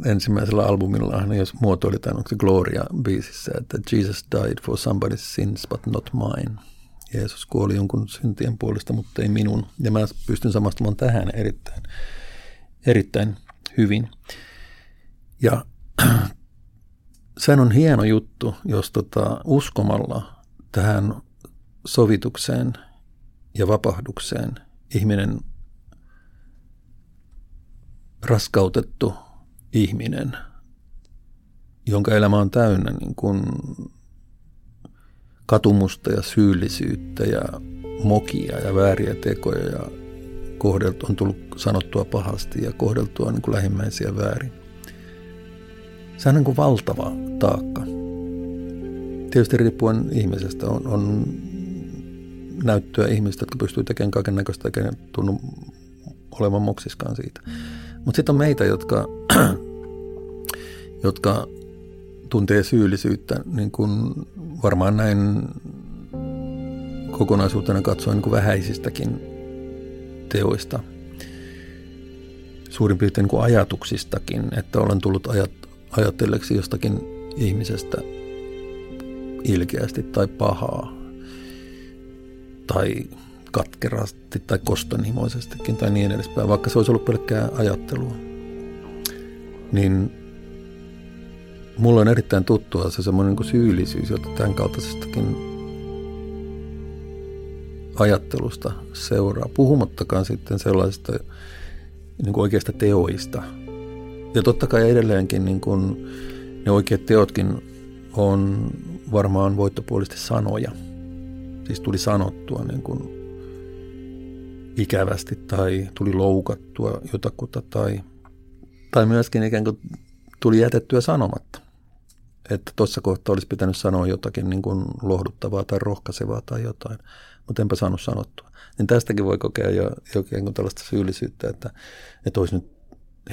ensimmäisellä albumillaan, jos muotoili tämän, onko se Gloria-biisissä, että Jesus died for somebody's sins but not mine. Jeesus kuoli jonkun syntien puolesta, mutta ei minun. Ja mä pystyn samastumaan tähän erittäin, erittäin hyvin. Ja sehän on hieno juttu, jos tota, uskomalla tähän sovitukseen ja vapahdukseen ihminen, raskautettu ihminen, jonka elämä on täynnä niin kuin katumusta ja syyllisyyttä ja mokia ja vääriä tekoja ja kohdelt, on tullut sanottua pahasti ja kohdeltua niin kuin lähimmäisiä väärin. Se on niin kuin valtava taakka. Tietysti riippuen ihmisestä on, on näyttöä ihmistä, jotka pystyy tekemään kaiken näköistä eikä tunnu olevan moksiskaan siitä. Mutta sitten on meitä, jotka, jotka tuntee syyllisyyttä, niin kuin varmaan näin kokonaisuutena katsoen niin kuin vähäisistäkin teoista. Suurin piirtein niin kuin ajatuksistakin, että olen tullut ajat, ajatelleeksi jostakin ihmisestä ilkeästi tai pahaa tai katkerasti tai kostonhimoisestikin tai niin edespäin, vaikka se olisi ollut pelkkää ajattelua. Niin mulla on erittäin tuttua se semmoinen niin kuin syyllisyys, jota tämän kaltaisestakin ajattelusta seuraa, puhumattakaan sitten sellaisista niin kuin oikeista teoista. Ja totta kai edelleenkin niin kuin ne oikeat teotkin on varmaan voittopuolisesti sanoja. Siis tuli sanottua niin kuin ikävästi tai tuli loukattua jotakuta tai, tai myöskin ikään kuin tuli jätettyä sanomatta. Että tuossa kohtaa olisi pitänyt sanoa jotakin niin kuin lohduttavaa tai rohkaisevaa tai jotain, mutta enpä saanut sanottua. Niin tästäkin voi kokea jo jokin tällaista syyllisyyttä, että, että olisi nyt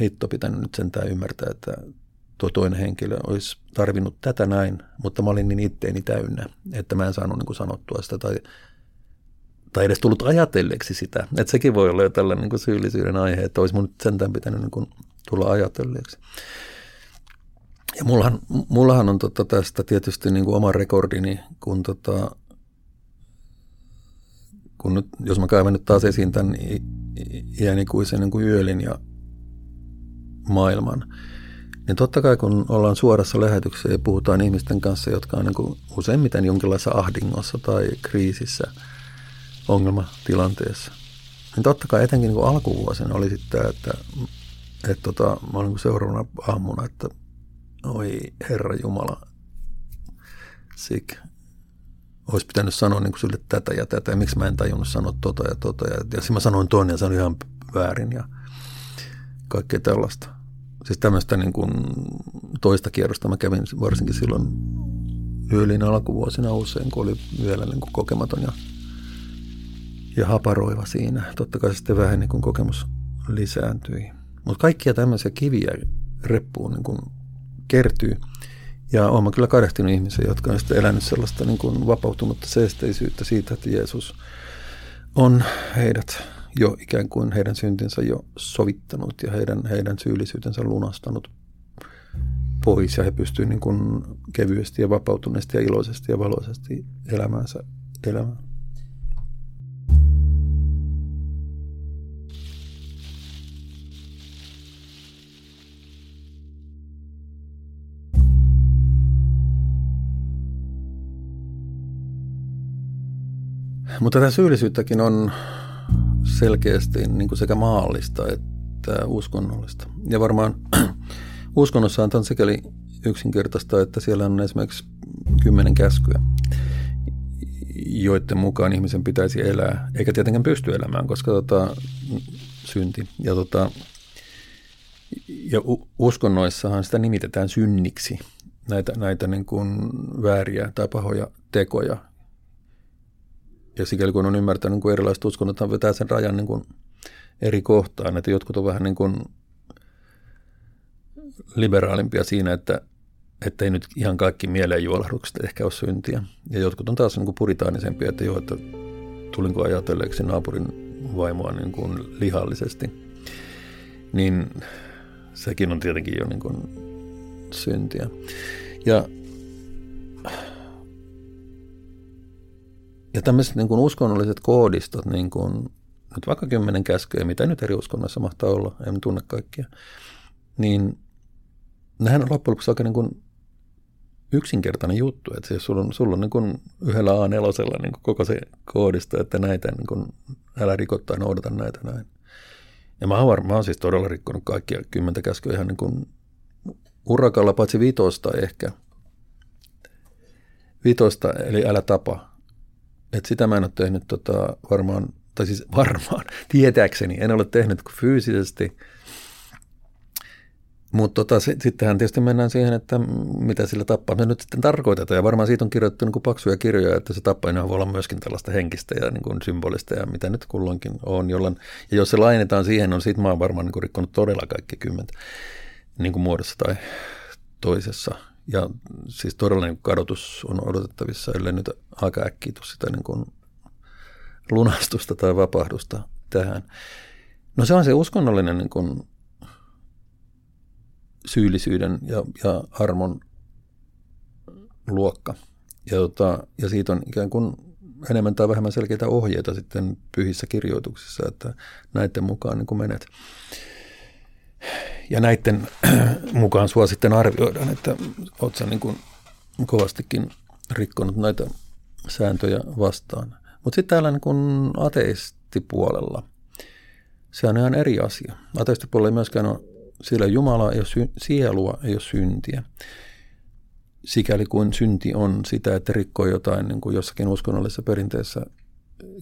heitto pitänyt nyt sentään ymmärtää, että tuo toinen henkilö olisi tarvinnut tätä näin, mutta mä olin niin itteeni täynnä, että mä en saanut niin kuin sanottua sitä tai, tai edes tullut ajatelleeksi sitä. Että sekin voi olla jo tällainen niin kuin syyllisyyden aihe, että olisi mun nyt sentään pitänyt niin kuin tulla ajatelleeksi. Ja mullahan, mullahan on tota tästä tietysti niin kuin oma rekordini, kun tota, kun nyt, jos mä kaivan nyt taas esiin tämän iänikuisen niin kuin yölin ja maailman, niin totta kai kun ollaan suorassa lähetyksessä ja puhutaan ihmisten kanssa, jotka on niin kuin useimmiten jonkinlaisessa ahdingossa tai kriisissä, ongelmatilanteessa, niin totta kai etenkin niin kuin alkuvuosina oli sitten, että, että tota, mä olin niin kuin seuraavana aamuna, että oi Herra Jumala, sik. Olisi pitänyt sanoa niin kuin sille tätä ja tätä, ja miksi mä en tajunnut sanoa tota ja tota. Ja, ja sitten mä sanoin ton ja sanoin ihan väärin ja kaikkea tällaista. Siis tämmöistä niin kuin toista kierrosta mä kävin varsinkin silloin yölin alkuvuosina usein, kun oli vielä niin kuin kokematon ja, ja haparoiva siinä. Totta kai sitten vähän niin kuin kokemus lisääntyi. Mutta kaikkia tämmöisiä kiviä reppuun niin kuin kertyy. Ja olen mä kyllä kadehtinut ihmisiä, jotka on sitten elänyt sellaista niin kuin vapautunutta seesteisyyttä siitä, että Jeesus on heidät jo ikään kuin heidän syntinsä jo sovittanut ja heidän, heidän syyllisyytensä lunastanut pois. Ja he pystyvät niin kuin kevyesti ja vapautuneesti ja iloisesti ja valoisesti elämäänsä elämään. Mutta tämä syyllisyyttäkin on selkeästi niin kuin sekä maallista että uskonnollista. Ja varmaan uskonnossa on sikäli yksinkertaista, että siellä on esimerkiksi kymmenen käskyä, joiden mukaan ihmisen pitäisi elää, eikä tietenkään pysty elämään, koska tota, synti. Ja, tota, ja uskonnoissahan sitä nimitetään synniksi, näitä, näitä niin kuin vääriä tai pahoja tekoja. Ja sikäli kun on ymmärtänyt, niin kuin erilaiset uskonnothan vetää sen rajan niin kuin eri kohtaan, että jotkut on vähän niin kuin liberaalimpia siinä, että ei nyt ihan kaikki mieleenjuolahdukset ehkä ole syntiä. Ja jotkut on taas niin kuin puritaanisempia, että joo, että tulinko ajatelleeksi naapurin vaimoa niin kuin lihallisesti, niin sekin on tietenkin jo niin kuin syntiä. Ja... Ja tämmöiset niin kuin uskonnolliset koodistot, niin kuin, nyt vaikka kymmenen käskyä, mitä nyt eri uskonnoissa mahtaa olla, en tunne kaikkia, niin nehän on loppujen lopuksi aika niin kuin yksinkertainen juttu, että jos sulla on, sulla on niin kuin yhdellä A neljä niin kuin koko se koodisto, että näitä niin kuin, älä rikottaa, noudata näitä näin. Ja mä oon, mä oon siis todella rikkonut kaikkia kymmentä käskyä ihan niin kuin urakalla, paitsi vitosta ehkä. Vitosta, eli älä tapa. Että sitä mä en ole tehnyt tota, varmaan, tai siis varmaan, tietääkseni, en ole tehnyt fyysisesti. Mutta tota, sittenhän tietysti mennään siihen, että mitä sillä tappaa. Me nyt sitten tarkoitetaan, ja varmaan siitä on kirjoittu niin kuin paksuja kirjoja, että se tappaminen voi olla myöskin tällaista henkistä ja niin kuin symbolista, ja mitä nyt kulloinkin on. Jollain, ja jos se lainetaan siihen, on siitä mä oon varmaan niin kuin rikkonut todella kaikki kymmentä, niin kuin muodossa tai toisessa. Ja siis todella niin kadotus on odotettavissa, ellei nyt aika äkkiä tule sitä niin kuin lunastusta tai vapahdusta tähän. No se on se uskonnollinen niin kuin syyllisyyden ja, ja armon luokka. Ja, tota, ja siitä on ikään kuin enemmän tai vähemmän selkeitä ohjeita sitten pyhissä kirjoituksissa, että näiden mukaan niin kuin menet. Ja näiden mukaan sua sitten arvioidaan, että oot sä niin kuin kovastikin rikkonut näitä sääntöjä vastaan. Mutta sitten täällä niin kuin ateistipuolella, se on ihan eri asia. Ateistipuolella ei myöskään ole, siellä Jumala ei ole sy- sielua, ei ole syntiä. Sikäli kuin synti on sitä, että rikkoo jotain niin kuin jossakin uskonnollisessa perinteessä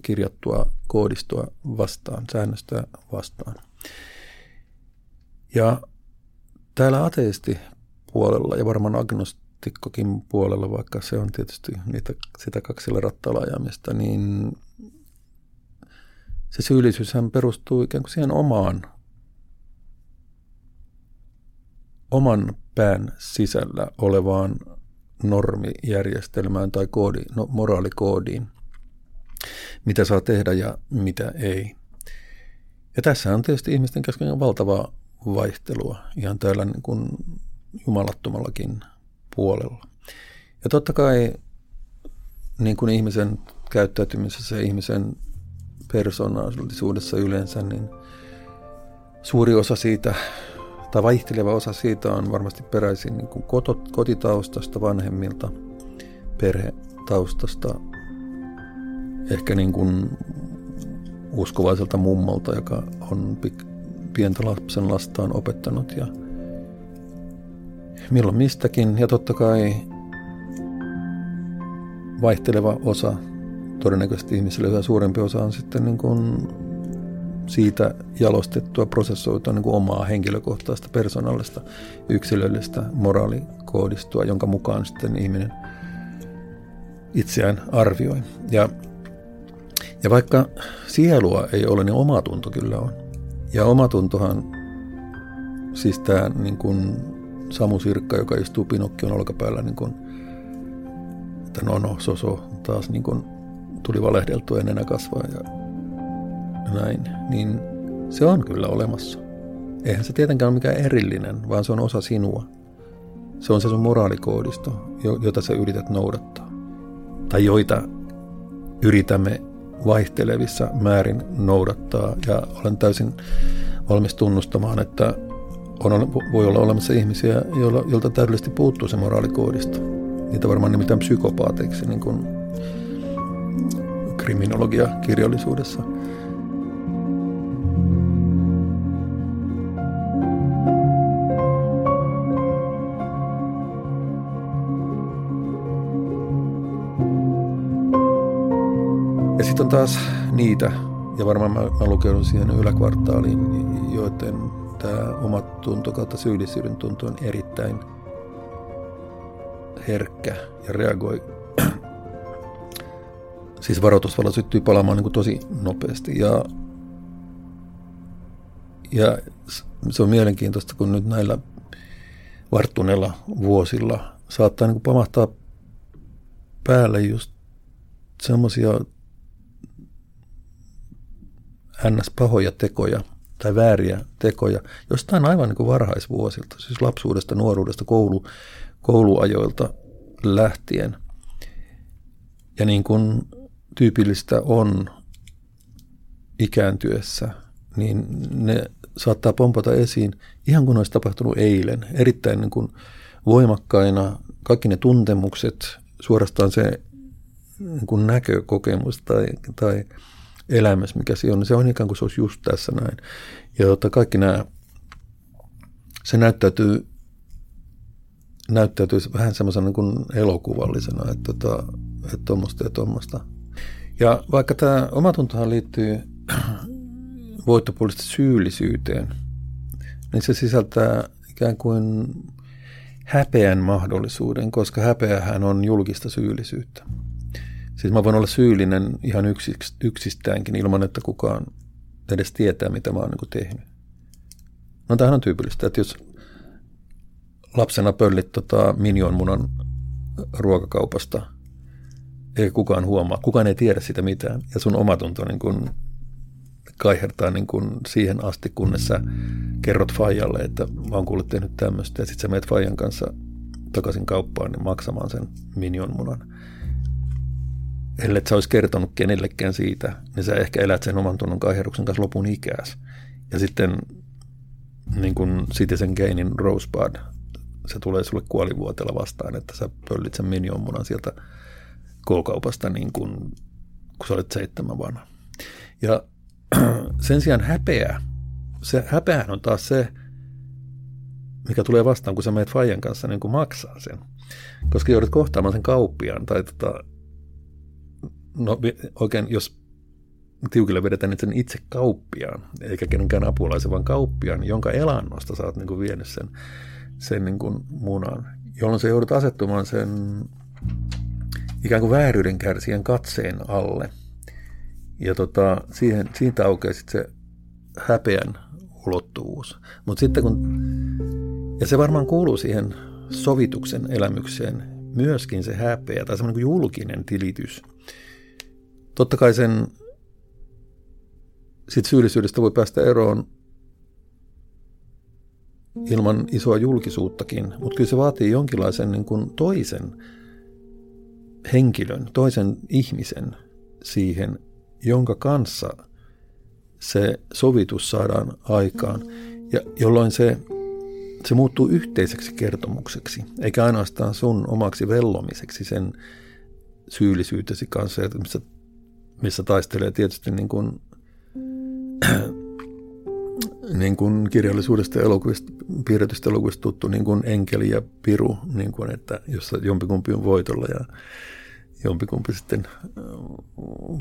kirjattua koodistua vastaan, säännöstä vastaan. Ja täällä ateistipuolella ja varmaan agnostikkokin puolella, vaikka se on tietysti niitä, sitä kaksilla rattailla ajamista, niin se syyllisyyshän perustuu ikään kuin siihen omaan, oman pään sisällä olevaan normijärjestelmään tai koodi, no, moraalikoodiin, mitä saa tehdä ja mitä ei. Ja tässä on tietysti ihmisten kesken valtavaa vaihtelua ihan täällä niin kuin jumalattomallakin puolella. Ja totta kai niin kuin ihmisen käyttäytymisessä ja ihmisen persoonallisuudessa yleensä, niin suuri osa siitä tai vaihteleva osa siitä on varmasti peräisin niin kuin kotitaustasta, vanhemmilta, perhetaustasta, ehkä niin kuin uskovaiselta mummolta, joka on pik- pientä lapsen lastaan opettanut ja milloin mistäkin. Ja totta kai vaihteleva osa, todennäköisesti ihmisille yhä suurempi osa, on sitten niin kuin siitä jalostettua, prosessoitua niin kuin omaa henkilökohtaista, persoonallista, yksilöllistä moraalikoodistua, jonka mukaan sitten ihminen itseään arvioi. Ja, ja vaikka sielua ei ole, niin omatunto kyllä on. Ja omatuntohan, siis tämä niin kuin Samu Sirkka, joka istuu Pinokkion olkapäällä, niin kuin, että no no, soso, taas niin kuin tuli valehdeltua ja nenä kasvaa ja näin, niin se on kyllä olemassa. Eihän se tietenkään ole mikään erillinen, vaan se on osa sinua. Se on se sun moraalikoodisto, jota sä yrität noudattaa. Tai joita yritämme vaihtelevissa määrin noudattaa. Ja olen täysin valmis tunnustamaan, että on, voi olla olemassa ihmisiä, joilla, joilta täydellisesti puuttuu se moraalikoodisto. Niitä varmaan nimittäin psykopaateiksi, niin kuin kriminologia kirjallisuudessa. Ja sitten on taas niitä, ja varmaan mä, mä lukeudun siihen yläkvartaaliin, joiden tämä omat tunto kautta syyllisyyden tunto on erittäin herkkä ja reagoi. Siis varoitusvalo syttyy palaamaan niin kuin tosi nopeasti. Ja, ja se on mielenkiintoista, kun nyt näillä varttuneilla vuosilla saattaa niin kuin pamahtaa päälle just semmoisia ns. Pahoja tekoja tai vääriä tekoja jostain aivan niin kuin varhaisvuosilta, siis lapsuudesta, nuoruudesta, koulu, kouluajoilta lähtien. Ja niin kuin tyypillistä on ikääntyessä, niin ne saattaa pompata esiin ihan kuin olisi tapahtunut eilen. Erittäin niin kuin voimakkaina kaikki ne tuntemukset, suorastaan se niin kuin näkökokemus tai, tai elämässä, mikä se on, niin se on ikään kuin se olisi just tässä näin. Ja tota, kaikki nämä, se näyttäytyy, näyttäytyy vähän semmoisena niin kuin elokuvallisena, että tota, että tuommoista ja tuommoista. Ja vaikka tämä omatuntohan liittyy voittopuolisesti syyllisyyteen, niin se sisältää ikään kuin häpeän mahdollisuuden, koska häpeähän on julkista syyllisyyttä. Siis mä voin olla syyllinen ihan yksistäänkin ilman, että kukaan edes tietää, mitä mä oon niin kuin tehnyt. No tämähän on tyypillistä, että jos lapsena pöllit tota minionmunan ruokakaupasta. Ei kukaan huomaa, kukaan ei tiedä sitä mitään. Ja sun omatunto niin kun kaihertaa niin kun siihen asti, kunnes sä kerrot faijalle, että mä oon kuullut tehnyt tämmöistä. Ja sit sä meet faijan kanssa takaisin kauppaan niin maksamaan sen minionmunan. Ellet sä olisi kertonut kenellekään siitä, niin sä ehkä elät sen oman tunnon kaiherruksen kanssa lopun ikääs. Ja sitten niin kun Citizen Kanein Rosebud, se tulee sulle kuolivuotella vastaan, että sä pöllit sen minionmunan sieltä koulukaupasta, niin kun, kun sä olet seitsemän vanha. Ja sen sijaan häpeä, se häpeähän on taas se, mikä tulee vastaan, kun sä menet faijan kanssa niin kun maksaa sen. Koska joudut kohtaamaan sen kauppiaan tai tota, no oikein, jos tiukille vedetään sen itse kauppiaan, eikä kenenkään apulaisen, vaan kauppiaan, jonka elannosta sä oot niin kuin vienyt sen, sen niin kuin munan, jolloin sä joudut asettumaan sen ikään kuin vääryyden kärsijän katseen alle. Ja tota, siihen, siitä aukeaa sitten se häpeän ulottuvuus. Mut sitten kun, ja se varmaan kuuluu siihen sovituksen elämykseen myöskin se häpeä tai semmoinen kuin julkinen tilitys. Totta kai sen sit syyllisyydestä voi päästä eroon ilman isoa julkisuuttakin, mutta kyllä se vaatii jonkinlaisen niin kuin toisen henkilön, toisen ihmisen siihen, jonka kanssa se sovitus saadaan aikaan, ja jolloin se, se muuttuu yhteiseksi kertomukseksi, eikä ainoastaan sun omaksi vellomiseksi sen syyllisyytesi kanssa, missä, missä taistelee tietysti niin kuin niin kuin kirjallisuudesta ja elokuvista, piirretystä elokuvista tuttu niin kuin enkeli ja piru, niin kuin, että jossa jompikumpi on voitolla ja jompikumpi sitten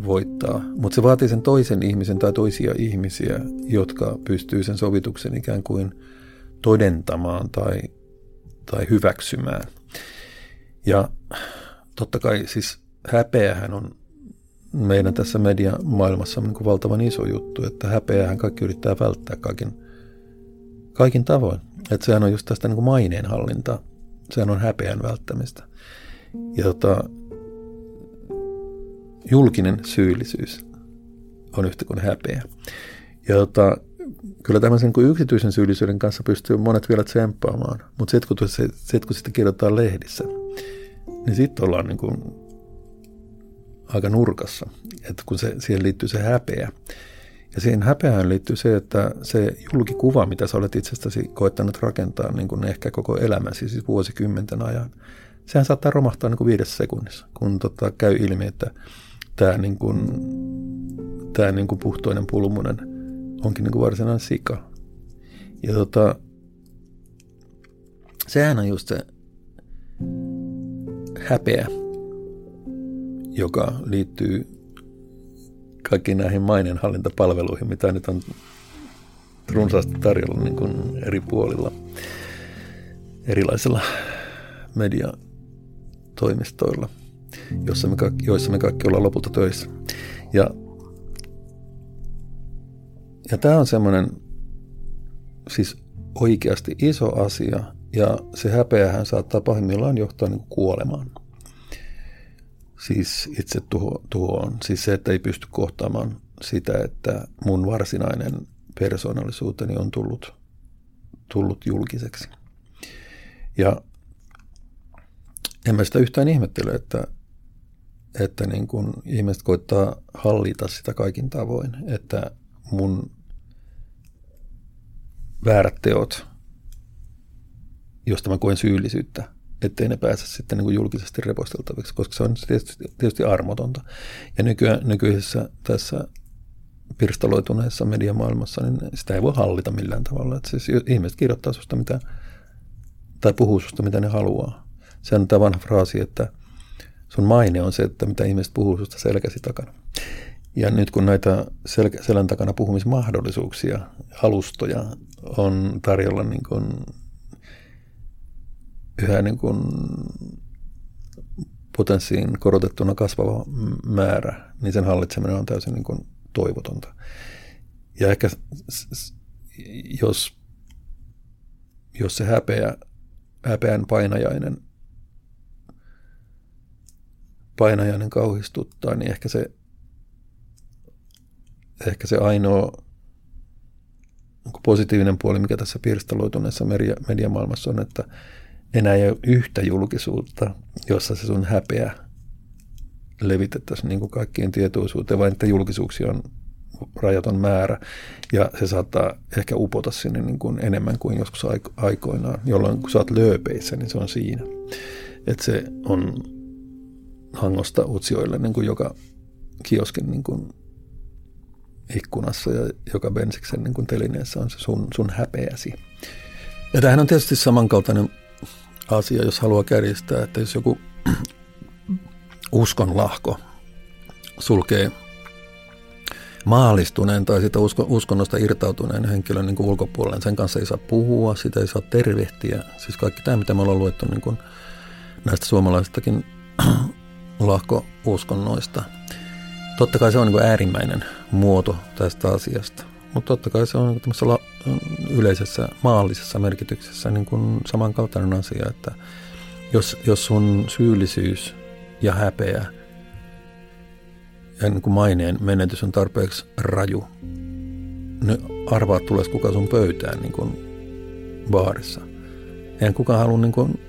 voittaa. Mutta se vaatii sen toisen ihmisen tai toisia ihmisiä, jotka pystyy sen sovituksen ikään kuin todentamaan tai, tai hyväksymään. Ja totta kai siis häpeähän on meidän tässä mediamaailmassa on niin kuin valtavan iso juttu, että häpeäähän kaikki yrittää välttää kaikin, kaikin tavoin. Että sehän on just tästä niin kuin maineenhallintaa. Sehän on häpeän välttämistä. Ja tota, julkinen syyllisyys on yhtä kuin häpeä. Ja tota, kyllä tämmöisen niin kuin yksityisen syyllisyyden kanssa pystyy monet vielä tsemppaamaan. Mutta sitten kun, sit, kun sitä kirjoitetaan lehdissä, niin sitten ollaan niin kuin aika nurkassa, että kun se, siihen liittyy se häpeä. Ja siihen häpeään liittyy se, että se julkikuva, mitä sä olet itsestäsi koettanut rakentaa niin kuin ehkä koko elämäsi, siis vuosikymmenten ajan, sehän saattaa romahtaa niin kuin viidessä sekunnissa, kun tota, käy ilmi, että tämä niin kuin, tämä niin kuin puhtoinen pulmunen onkin niin kuin varsinainen sika. Ja tota, sehän on just se häpeä, joka liittyy kaikkiin näihin maineenhallintapalveluihin, mitä nyt on runsaasti tarjolla niin kuin eri puolilla, erilaisilla mediatoimistoilla, joissa me kaikki, joissa me kaikki ollaan lopulta töissä. Ja, ja tämä on semmoinen siis oikeasti iso asia, ja se häpeähän saattaa pahimmillaan johtaa niin kuin kuolemaan. Siis itse tuho, tuhoon. Siis se, että ei pysty kohtaamaan sitä, että mun varsinainen persoonallisuuteni on tullut, tullut julkiseksi. Ja en mä sitä yhtään ihmettele, että, että niin kun ihmiset koittaa hallita sitä kaikin tavoin, että mun väärät teot, josta mä koen syyllisyyttä, ettei ne pääse sitten niin kuin julkisesti reposteltaviksi, koska se on tietysti, tietysti armotonta. Ja nykyään, nykyisessä tässä pirstaloituneessa mediamaailmassa, niin sitä ei voi hallita millään tavalla. Että siis ihmiset kirjoittaa susta mitä, tai puhuu susta mitä ne haluaa. Se on tämä vanha fraasi, että sun maine on se, että mitä ihmiset puhuu susta selkäsi takana. Ja nyt kun näitä selkä, selän takana puhumismahdollisuuksia, alustoja on tarjolla niin kuin yhä niin kuin potenssiin korotettuna kasvava määrä, niin sen hallitseminen on täysin niin kuin toivotonta. Ja ehkä jos, jos se häpeä häpeän painajainen, painajainen kauhistuttaa, niin ehkä se, ehkä se ainoa positiivinen puoli, mikä tässä pirstaloituneessa media, mediamaailmassa on, että enää ei ole yhtä julkisuutta, jossa se sun häpeä levitettäisiin niin kuin kaikkien tietoisuuteen, vaan että julkisuuksia on rajaton määrä, ja se saattaa ehkä upota sinne niin kuin enemmän kuin joskus aikoinaan, jolloin kun sä oot lööpeissä, niin se on siinä. Että se on Hangosta Utsjoelle niin kuin joka kioskin niin kuin ikkunassa ja joka bensiksen niin kuin telineessä on se sun, sun häpeäsi. Ja tämähän on tietysti samankaltainen asia, jos haluaa kärjistää, että jos joku uskonlahko sulkee maalistuneen tai sitä uskonnosta irtautuneen henkilön niin kuin ulkopuolelle. Sen kanssa ei saa puhua, sitä ei saa tervehtiä. Siis kaikki tämä, mitä me ollaan luettu niin kuin näistä suomalaisistakin lahkouskonnoista. Totta kai se on niin kuin äärimmäinen muoto tästä asiasta, mutta totta kai se on niin tämmöisessä la- yleisessä maallisessa merkityksessä niin kuin samankaltainen asia, että jos, jos sun syyllisyys ja häpeä ja niin kuin maineen menetys on tarpeeksi raju, niin arvaat tules kuka sun pöytään niin kuin baarissa. Eihän kukaan halua, niin kuin,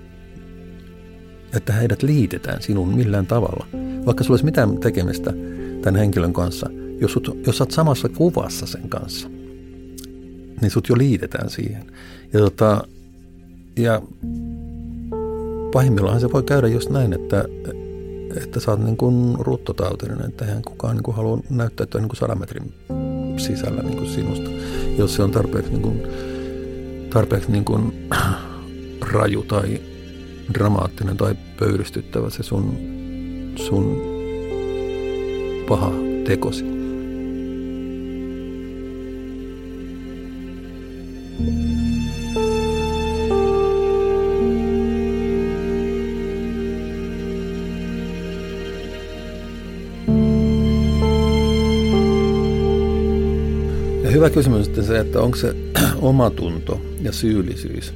että heidät liitetään sinun millään tavalla. Vaikka sulla olisi mitään tekemistä tämän henkilön kanssa, jos, sut, jos sä oot samassa kuvassa sen kanssa, niin sut jo liitetään siihen. Ja, tota, ja pahimmillaan se voi käydä just näin, että että sä oot niin kuin ruuttotautinen, että eihän kukaan niin kuin halua näyttäytyä niin kuin sadan metrin sisällä niin kuin sinusta, jos se on tarpeeksi, niin kuin, tarpeeksi niin kuin raju tai dramaattinen tai pöyristyttävä se sun, sun paha tekosi. Hyvä kysymys on se, että onko se omatunto ja syyllisyys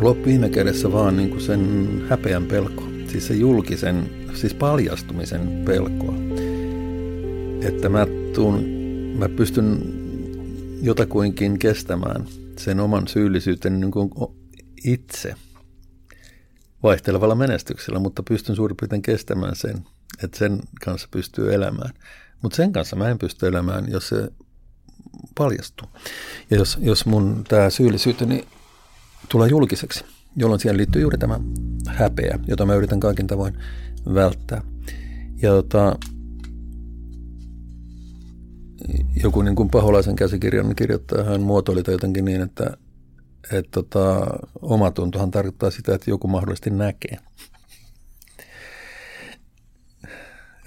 loppu viime kädessä vaan niin kuin sen häpeän pelko, siis se julkisen, siis paljastumisen pelkoa. Että mä, tuun, mä pystyn jotakuinkin kestämään sen oman syyllisyyteni niin kuin itse vaihtelevalla menestyksellä, mutta pystyn suurin piirtein kestämään sen. Että sen kanssa pystyy elämään. Mutta sen kanssa mä en pysty elämään, jos se paljastuu. Ja jos, jos mun tämä syyllisyyteni tulee julkiseksi, jolloin siihen liittyy juuri tämä häpeä, jota mä yritän kaikin tavoin välttää. Ja tota, joku niin kuin Paholaisen käsikirjan kirjoittaja, hän muotoili jotenkin niin, että et tota, omatuntohan tarkoittaa sitä, että joku mahdollisesti näkee.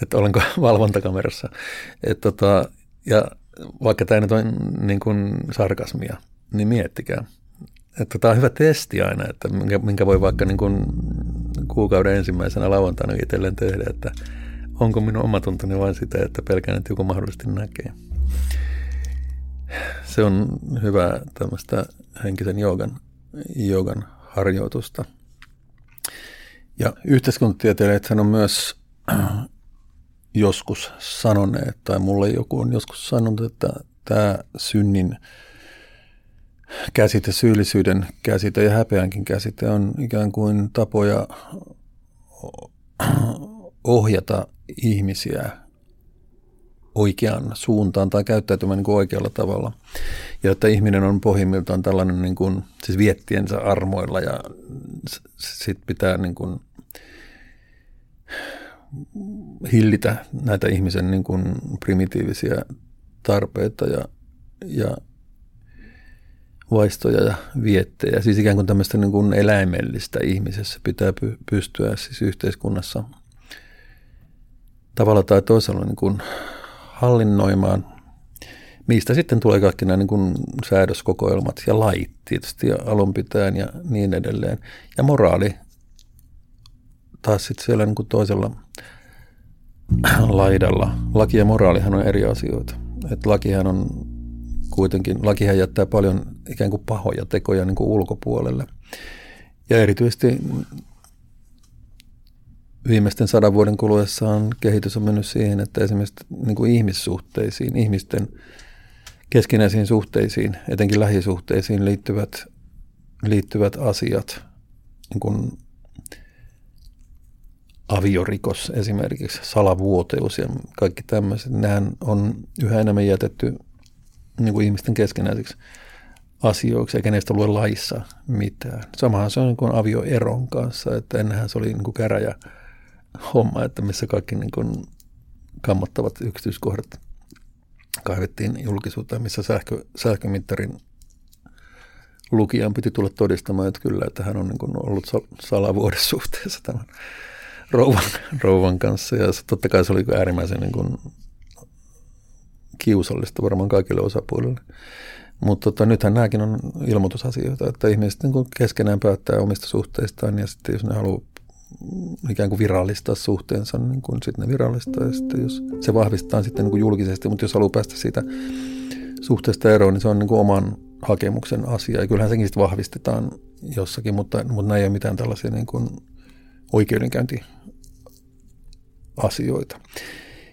Että olenko valvontakamerassa. Et tota, ja vaikka tämä nyt on niin kuin sarkasmia, niin miettikää. Että tämä on hyvä testi aina, että minkä, minkä voi vaikka niin kuin kuukauden ensimmäisenä lauantaina itselleen tehdä, että onko minun omatuntoni vain sitä, että pelkään, että joku mahdollisesti näkee. Se on hyvä tämmöistä henkisen joogan, joogan harjoitusta. Ja yhteiskuntatieteilijäthän on myös joskus sanoneet, tai mulle joku on joskus sanonut, että tämä synnin käsite, syyllisyyden käsite ja häpeänkin käsite on ikään kuin tapoja ohjata ihmisiä oikeaan suuntaan tai käyttäytymään niin kuin oikealla tavalla. Ja että ihminen on pohjimmiltaan tällainen niin kuin, siis viettiensä armoilla ja sit pitää niin kuin hillitä näitä ihmisen niin kuin primitiivisiä tarpeita ja, ja vaistoja ja viettejä. Siis ikään kuin tämmöistä niin kuin eläimellistä ihmisessä pitää py- pystyä siis yhteiskunnassa tavalla tai toisella niin kuin hallinnoimaan, mistä sitten tulee kaikki nämä niin kuin säädöskokoelmat ja lait tietysti ja alun pitäen ja niin edelleen. Ja moraali taas sitten siellä niin kuin toisella laidalla. Laki ja moraalihan on eri asioita. Et lakihan on kuitenkin lakihan jättää paljon ikään kuin pahoja tekoja niin kuin ulkopuolelle. Ja erityisesti viimeisten sadan vuoden kuluessaan kehitys on mennyt siihen, että esimerkiksi niin kuin ihmissuhteisiin, ihmisten keskinäisiin suhteisiin, etenkin lähisuhteisiin liittyvät, liittyvät asiat, niin kuin aviorikos esimerkiksi, salavuoteus ja kaikki tämmöiset, nehän on yhä enemmän jätetty niin kuin ihmisten keskinäisiksi asioiksi, eikä niistä lue laissa mitään. Samahan se on niin kuin avioeron kanssa, että ennenhän se oli niin kuin käräjä homma, että missä kaikki niin kuin kammottavat yksityiskohdat kaivettiin julkisuuteen, missä sähkö, sähkömittarin lukijan piti tulla todistamaan, että kyllä, että hän on niin kuin ollut salavuodesuhteessa tämän rouvan, rouvan kanssa. Ja totta kai se oli äärimmäisen niin kuin kiusallista varmaan kaikille osapuolille. Mutta tota, nythän nämäkin on ilmoitusasioita, että ihmiset niin kuin keskenään päättää omista suhteistaan ja sitten jos ne haluaa ikään kuin virallistaa suhteensa, niin kuin sitten ne virallistaa ja sitten jos se vahvistaa sitten niin kuin julkisesti, mutta jos haluaa päästä siitä suhteesta eroon, niin se on niin kuin oman hakemuksen asia. Ja kyllähän sekin sitten vahvistetaan jossakin, mutta, mutta nämä ei ole mitään tällaisia niin kuin oikeudenkäyntiasioita.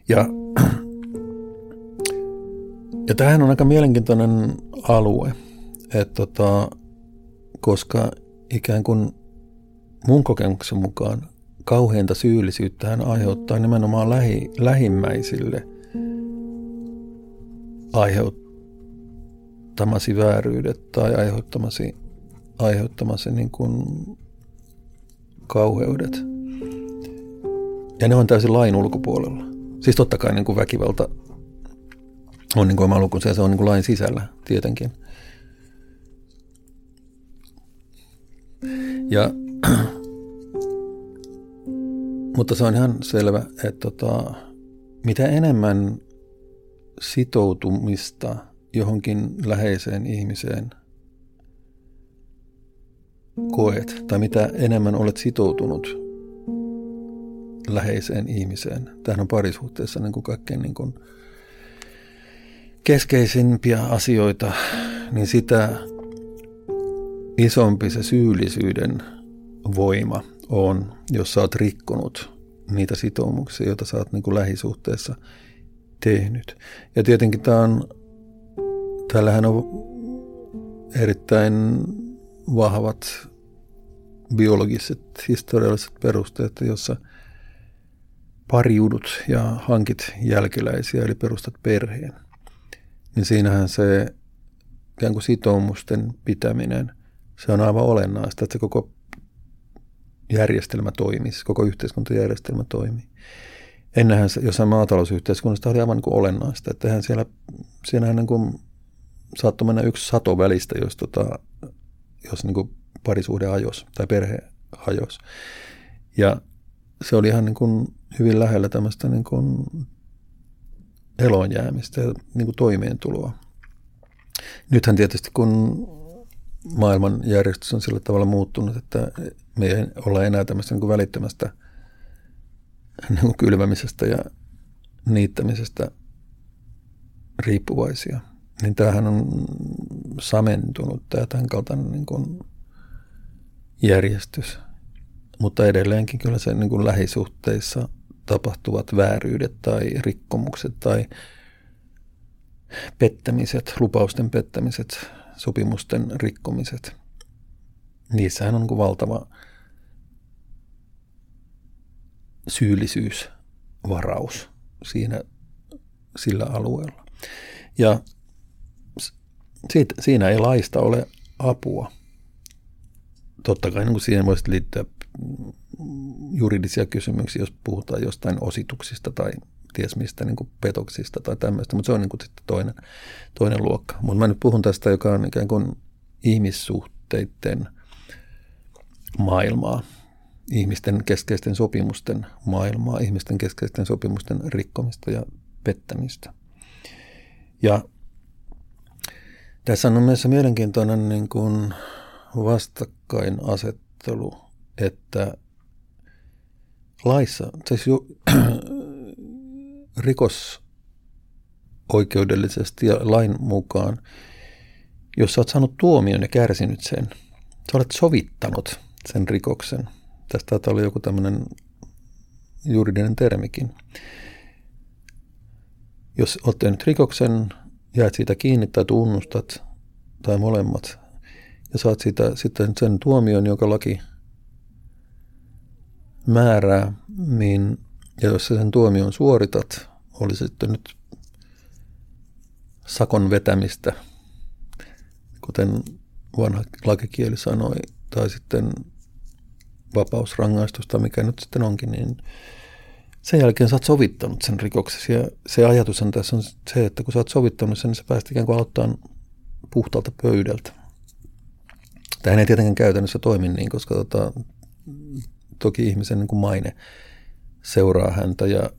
Ja Ja tämähän on aika mielenkiintoinen alue, että tota, koska ikään kuin mun kokemuksen mukaan kauheinta syyllisyyttä hän aiheuttaa nimenomaan lähi, lähimmäisille aiheuttamasi vääryydet tai aiheuttamasi, aiheuttamasi niin kuin kauheudet. Ja ne on täysin lain ulkopuolella. Siis totta kai niin kuin väkivalta on niin kuin oma lukunsa ja se on niin kuin lain sisällä tietenkin. Ja, mutta se on ihan selvä, että tota, mitä enemmän sitoutumista johonkin läheiseen ihmiseen koet, tai mitä enemmän olet sitoutunut läheiseen ihmiseen. Tämähän on parisuhteessa niin kuin kaikkein niin kuin keskeisimpiä asioita, niin sitä isompi se syyllisyyden voima on, jos sä oot rikkonut niitä sitoumuksia, joita sä oot niin kuin lähisuhteessa tehnyt. Ja tietenkin tää on, täällähän on erittäin vahvat biologiset, historialliset perusteet, jossa pariudut ja hankit jälkeläisiä, eli perustat perheen. Niin siinähän se ikään kuin sitoumusten pitäminen, se on aivan olennaista, että se koko järjestelmä toimisi, koko yhteiskuntajärjestelmä toimii. Ennenhän se jossain maatalousyhteiskunnassa oli aivan niin kuin olennaista, että eihän siellä, siinähän niin kuin saattoi mennä yksi sato välistä, jos, tota, jos niin kuin parisuhde hajosi tai perhe hajosi. Ja se oli ihan niin kuin hyvin lähellä tämmöistä niin kuin eloon jäämistä ja niin kuin toimeentuloa. Nythän tietysti kun maailmanjärjestys on sillä tavalla muuttunut, että me ei olla enää tämmöistä niin kuin välittömästä niin kuin kylvämisestä ja niittämisestä riippuvaisia. Niin tämähän on samentunut tämä tämän kaltainen niin kuin järjestys. Mutta edelleenkin kyllä se niin kuin lähisuhteissa tapahtuvat vääryydet tai rikkomukset tai pettämiset, lupausten pettämiset, sopimusten rikkomiset. Niissähän on niin kuin valtava syyllisyysvaraus siinä, sillä alueella. Ja siitä, siinä ei laista ole apua. Totta kai niin kuin siihen voisi liittyä juridisia kysymyksiä, jos puhutaan jostain osituksista tai ties mistä niin kuin petoksista tai tämmöistä, mutta se on niin kuin sitten toinen, toinen luokka. Mutta mä nyt puhun tästä, joka on ikään kuin ihmissuhteiden maailmaa, ihmisten keskeisten sopimusten maailmaa, ihmisten keskeisten sopimusten rikkomista ja pettämistä. Ja tässä on myös mielenkiintoinen niin kuin vastakkainasettelu, että laissa, siis rikos oikeudellisesti ja lain mukaan, jos sä oot saanut tuomion ja kärsinyt sen, sä olet sovittanut sen rikoksen. Tästä taitaa olla joku tämmöinen juridinen termikin. Jos olet tehnyt rikoksen, jäät siitä kiinni tai tunnustat tai molemmat ja saat siitä sitten sen tuomion, jonka laki määrää, niin, ja jos sä sen tuomion suoritat, oli sitten nyt sakon vetämistä, kuten vanha lakikieli sanoi, tai sitten vapausrangaistusta, mikä nyt sitten onkin, niin sen jälkeen sä oot sovittanut sen rikoksesi. Ja se ajatushan tässä on se, että kun sä oot sovittanut sen, niin sä pääst ikään kuin aloittamaan puhtaalta pöydältä. Tähän ei tietenkään käytännössä toimi niin, koska tota, toki ihmisen niin kuin maine seuraa häntä. Ja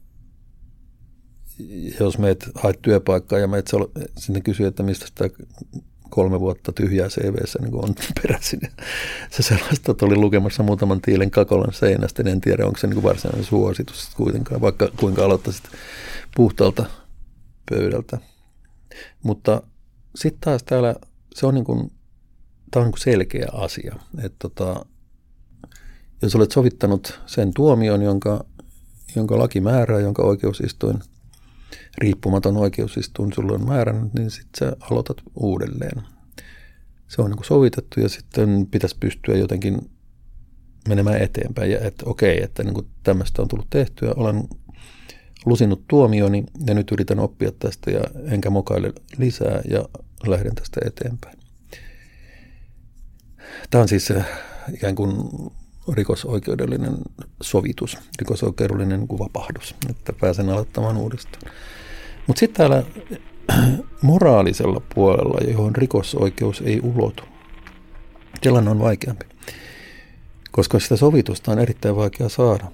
jos meet haet työpaikkaa ja meet sinne kysyy, että mistä sitä kolme vuotta tyhjää C V:ssä niin on peräisin. Se sellaista, että oli lukemassa muutaman tiilen kakolan seinästä, niin en tiedä, onko se niin varsinainen suositus kuitenkaan, vaikka kuinka aloittaisit puhtaalta pöydältä. Mutta sitten taas täällä se on, niin kuin, tämä on niin kuin selkeä asia, että tota, jos olet sovittanut sen tuomion, jonka, jonka laki määrää, jonka oikeusistuin, riippumaton oikeusistuin sulle on määrännyt, niin sitten sä aloitat uudelleen. Se on niin kuin sovitettu ja sitten pitäisi pystyä jotenkin menemään eteenpäin. Ja että okei, että niin kuin tämmöistä on tullut tehtyä, olen lusinut tuomioni ja nyt yritän oppia tästä ja enkä mokaile lisää ja lähden tästä eteenpäin. Tämä on siis ikään kuin rikosoikeudellinen sovitus, rikosoikeudellinen niin kuin vapahdus, että pääsen aloittamaan uudestaan. Mutta sitten täällä moraalisella puolella, johon rikosoikeus ei ulotu, tilanne on vaikeampi, koska sitä sovitusta on erittäin vaikea saada.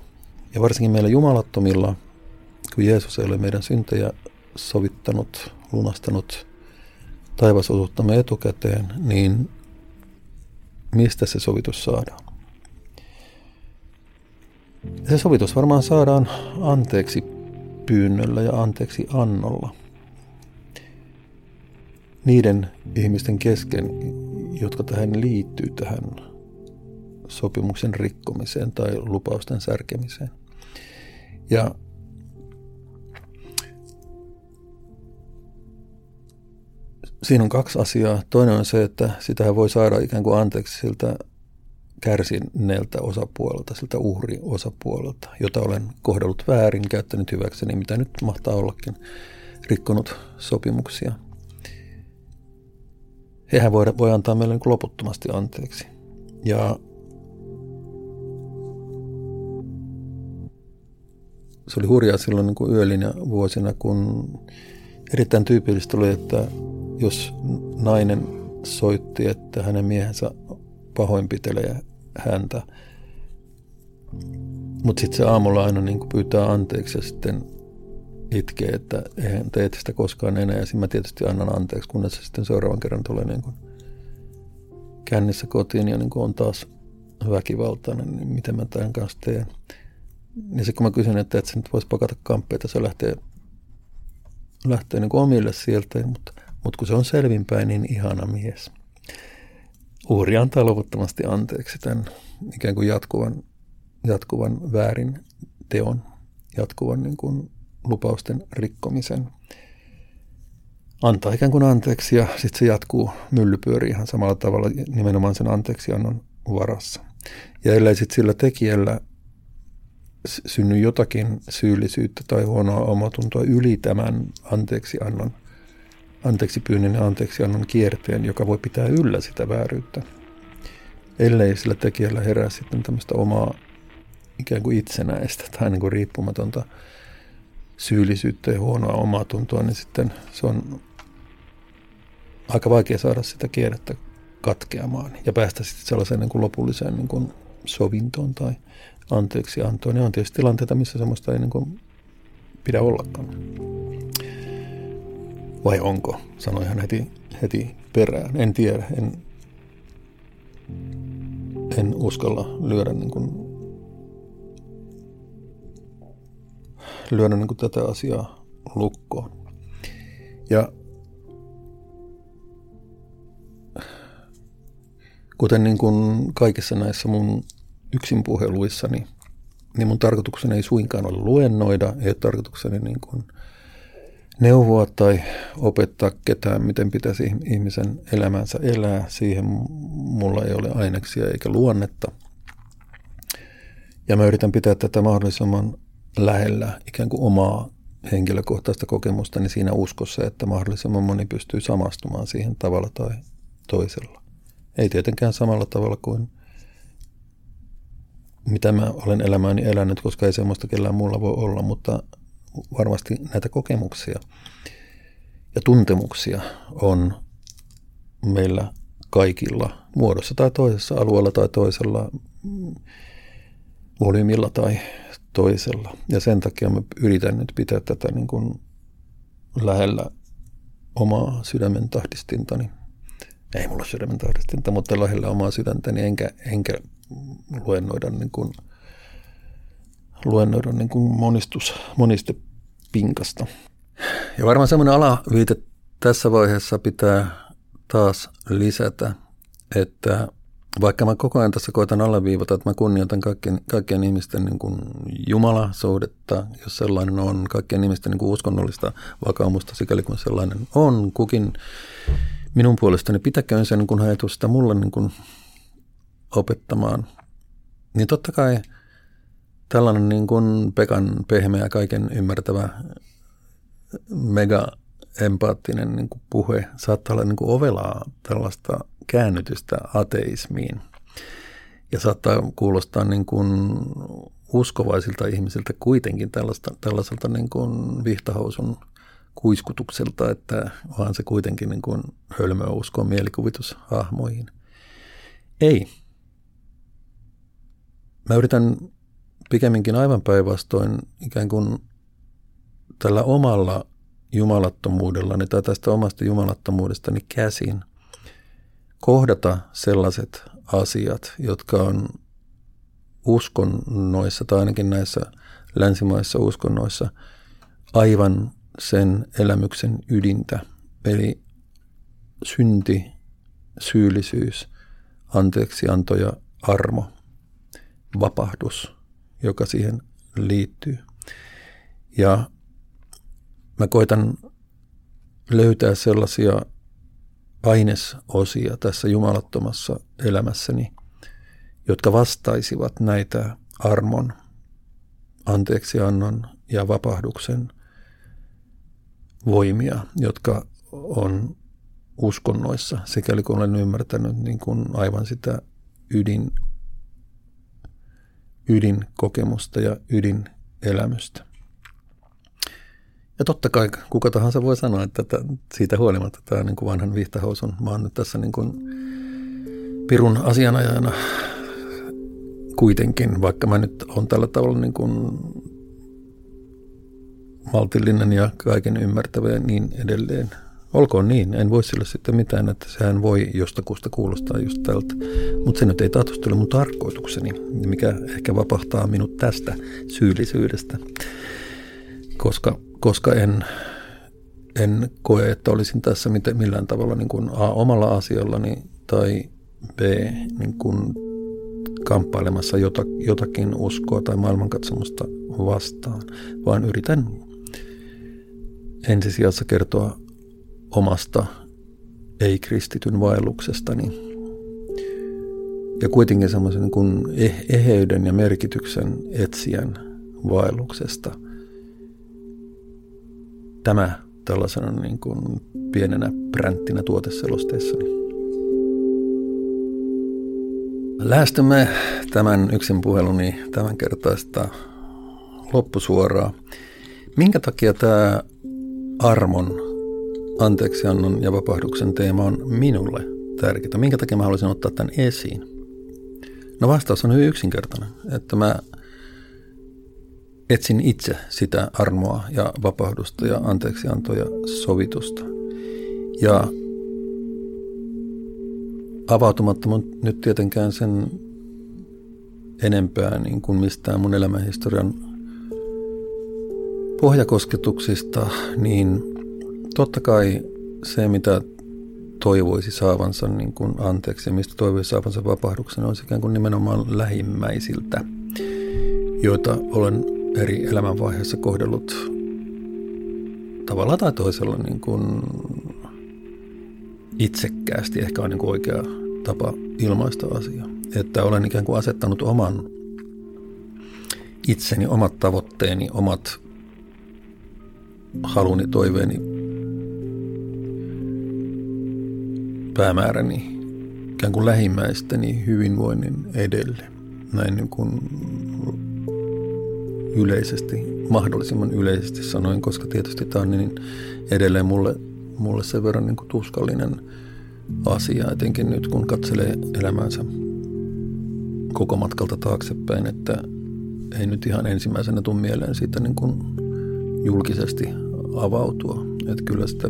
Ja varsinkin meillä jumalattomilla, kun Jeesus ei ole meidän syntejä sovittanut, lunastanut taivasosuuttamme etukäteen, niin mistä se sovitus saadaan? Se sovitus varmaan saadaan anteeksi pyynnöllä ja anteeksi annolla niiden ihmisten kesken, jotka tähän liittyy, tähän sopimuksen rikkomiseen tai lupausten särkemiseen. Ja siinä on kaksi asiaa. Toinen on se, että sitähän voi saada ikään kuin anteeksi siltä kärsineeltä osapuolelta, siltä uhriosapuolelta, jota olen kohdellut väärin, käyttänyt hyväkseni, mitä nyt mahtaa ollakin, rikkonut sopimuksia. Hehän voi, voi antaa meille niin loputtomasti anteeksi. Ja se oli hurjaa silloin niin kuin yölinä vuosina, kun erittäin tyypillistä oli, että jos nainen soitti, että hänen miehensä pahoinpitelee häntä. Mutta sitten se aamulla aina niin pyytää anteeksi ja sitten itkee, että eihän teet sitä koskaan enää. Ja mä tietysti annan anteeksi, kunnes se sitten seuraavan kerran tulee niin kännissä kotiin ja niin on taas väkivaltainen, niin miten mä tämän kanssa teen. Ja sitten kun mä kysyn, että et sä nyt vois pakata kamppeita, se lähtee, lähtee niin omille sieltä, mutta, mutta kun se on selvinpäin, niin ihana mies. Uhri antaa loputtomasti anteeksi tämän ikään kuin jatkuvan, jatkuvan väärin teon, jatkuvan niin kuin lupausten rikkomisen. Antaa ikään kuin anteeksi ja sitten se jatkuu myllypyöri ihan samalla tavalla nimenomaan sen anteeksiannon varassa. Ja ellei sitten sillä tekijällä synny jotakin syyllisyyttä tai huonoa omatuntoa yli tämän anteeksiannon, anteeksi pyynnin ja anteeksiannon kierteen, joka voi pitää yllä sitä vääryyttä, ellei sillä tekijällä herää sitten tämmöistä omaa ikään kuin itsenäistä tai niin kuin riippumatonta syyllisyyttä ja huonoa omaa tuntoa, niin sitten se on aika vaikea saada sitä kierrettä katkeamaan ja päästä sitten sellaiseen niin kuin lopulliseen niin kuin sovintoon tai anteeksiantoon. Ja on tietysti tilanteita, missä semmoista ei niin kuin pidä ollakaan. Vai onko? Sanoi hän heti, heti perään. En tiedä. En, en uskalla lyödä, niin kuin, lyödä niin kuin tätä asiaa lukkoon. Ja kuten niin kuin kaikissa näissä mun yksinpuheluissani, niin mun tarkoitukseni ei suinkaan ole luennoida, ei ole tarkoitukseni niin kuin neuvoa tai opettaa ketään, miten pitäisi ihmisen elämänsä elää. Siihen mulla ei ole aineksia eikä luonnetta. Ja mä yritän pitää tätä mahdollisimman lähellä ikään kuin omaa henkilökohtaista kokemustani siinä uskossa, että mahdollisimman moni pystyy samastumaan siihen tavalla tai toisella. Ei tietenkään samalla tavalla kuin mitä mä olen elämääni elänyt, koska ei semmoista kellään muulla voi olla, mutta varmasti näitä kokemuksia ja tuntemuksia on meillä kaikilla muodossa tai toisessa, alueella tai toisella, volyymilla tai toisella. Ja sen takia mä yritän nyt pitää tätä niin kuin lähellä omaa sydämen tahdistintani. Ei mulla ole sydämen tahdistinta, mutta lähellä omaa sydäntäni, enkä, enkä luennoida niin kuin luennoidon niin kuin monistus, monistepinkasta. Ja varmaan semmoinen alaviite tässä vaiheessa pitää taas lisätä, että vaikka mä koko ajan tässä koitan alleviivata, että mä kunnioitan kaikkien, kaikkien ihmisten niin kuin jumalasuhdetta, jos sellainen on, kaikkien ihmisten niin kuin uskonnollista vakaumusta, sikäli kun sellainen on, kukin minun puolestani pitäköön sen, kun hän ei tule sitä mulle niin kuin opettamaan, niin totta kai tällainen niin kuin Pekan pehmeä, kaiken ymmärtävä, mega-empaattinen niin kuin puhe saattaa olla niin kuin ovelaa tällaista käännytystä ateismiin. Ja saattaa kuulostaa niin kuin uskovaisilta ihmisiltä kuitenkin tällaista, tällaiselta niin kuin vihtahousun kuiskutukselta, että onhan se kuitenkin niin kuin hölmöä uskoa mielikuvitushahmoihin. Ei. Mä yritän pikemminkin aivan päinvastoin ikään kuin tällä omalla jumalattomuudellani tai tästä omasta jumalattomuudestani käsin kohdata sellaiset asiat, jotka on uskonnoissa tai ainakin näissä länsimaissa uskonnoissa aivan sen elämyksen ydintä. Eli synti, syyllisyys, anteeksianto ja armo, vapahdus, joka siihen liittyy. Ja mä koitan löytää sellaisia ainesosia tässä jumalattomassa elämässäni, jotka vastaisivat näitä armon, anteeksiannon ja vapahduksen voimia, jotka on uskonnoissa, sikäli kun olen ymmärtänyt niin kuin aivan sitä ydin ydinkokemusta ja ydinelämystä. Ja totta kai kuka tahansa voi sanoa, että siitä huolimatta tämä niin kuin vanhan vihtahousun, mä oon nyt tässä niin kuin pirun asianajajana kuitenkin, vaikka mä nyt on tällä tavalla niin kuin maltillinen ja kaiken ymmärtävä ja niin edelleen. Olkoon niin, en voi sille sitten mitään, että sehän voi jostakusta kuulostaa just tältä, mutta se nyt ei taatusti ole mun tarkoitukseni, mikä ehkä vapahtaa minut tästä syyllisyydestä, koska, koska en, en koe, että olisin tässä millään tavalla niin kuin A omalla asiallani tai B niin kuin kamppailemassa jotakin uskoa tai maailmankatsomusta vastaan, vaan yritän ensisijassa kertoa omasta ei-kristityn vaelluksestani ja kuitenkin semmoisen niin kuin eheyden ja merkityksen etsijän vaelluksesta. Tämä tällaisena niin kuin pienenä bränttinä tuoteselosteessani. Lähestymme tämän yksin puheluni tämänkertaista loppusuoraa. Minkä takia tämä armon, anteeksiannon ja vapahduksen teema on minulle tärkeää? Minkä takia mä haluaisin ottaa tämän esiin? No vastaus on hyvin yksinkertainen, että mä etsin itse sitä armoa ja vapahdusta ja anteeksiantoa ja sovitusta. Ja avautumatta mun nyt tietenkään sen enempää niin kuin mistään mun elämänhistorian pohjakosketuksista, niin Totta kai se, mitä toivoisi saavansa niin kuin anteeksi ja mistä toivoisi saavansa vapahduksen, on ikään kuin nimenomaan lähimmäisiltä, joita olen eri elämänvaiheessa kohdellut tavalla tai toisella niin kuin itsekkäästi, ehkä on niin kuin oikea tapa ilmaista asiaa. Että olen ikään kuin asettanut oman itseni, omat tavoitteeni, omat haluni, toiveeni, päämääräni ikään kuin lähimmäisteni hyvinvoinnin edelle. Näin niin kuin yleisesti, mahdollisimman yleisesti sanoin, koska tietysti tämä on niin edelleen mulle, mulle sen verran niin kuin tuskallinen asia, etenkin nyt kun katselee elämäänsä koko matkalta taaksepäin, että ei nyt ihan ensimmäisenä tule mieleen siitä niin kuin julkisesti avautua. Että kyllä sitä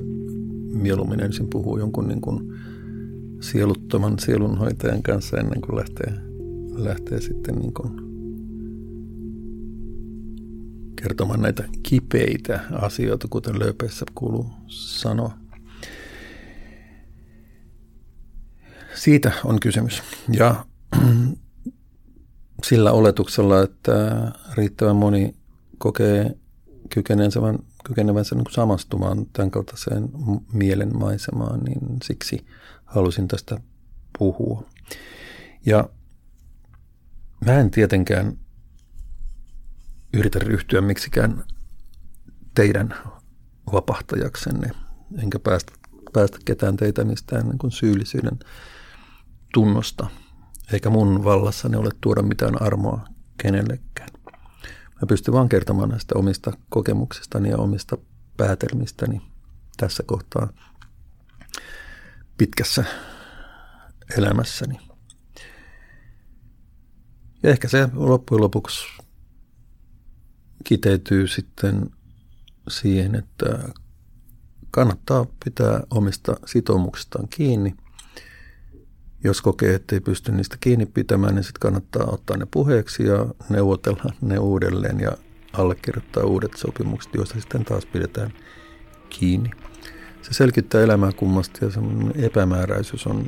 mieluummin ensin puhuu jonkun niin kuin sieluttoman sielunhoitajan kanssa ennen kuin lähtee, lähtee sitten niin kuin kertomaan näitä kipeitä asioita, kuten lööpeissä kuuluu sanoa. Siitä on kysymys. Ja sillä oletuksella, että riittävän moni kokee kykenevänsä, kykenevänsä niin kuin samastumaan tämän kaltaiseen mielenmaisemaan, niin siksi halusin tästä puhua. Ja mä en tietenkään yritä ryhtyä miksikään teidän vapahtajaksenne, enkä päästä, päästä ketään teitä mistään niin kuin syyllisyyden tunnosta. Eikä mun vallassani ole tuoda mitään armoa kenellekään. Mä pystyn vaan kertomaan näistä omista kokemuksistani ja omista päätelmistäni tässä kohtaa pitkässä elämässäni. Ja ehkä se loppujen lopuksi kiteytyy sitten siihen, että kannattaa pitää omista sitoumuksistaan kiinni. Jos kokee, ettei pysty niistä kiinni pitämään, niin sitten kannattaa ottaa ne puheeksi ja neuvotella ne uudelleen ja allekirjoittaa uudet sopimukset, joista sitten taas pidetään kiinni. Se selkittää elämää kummasti ja semmoinen epämääräisyys on,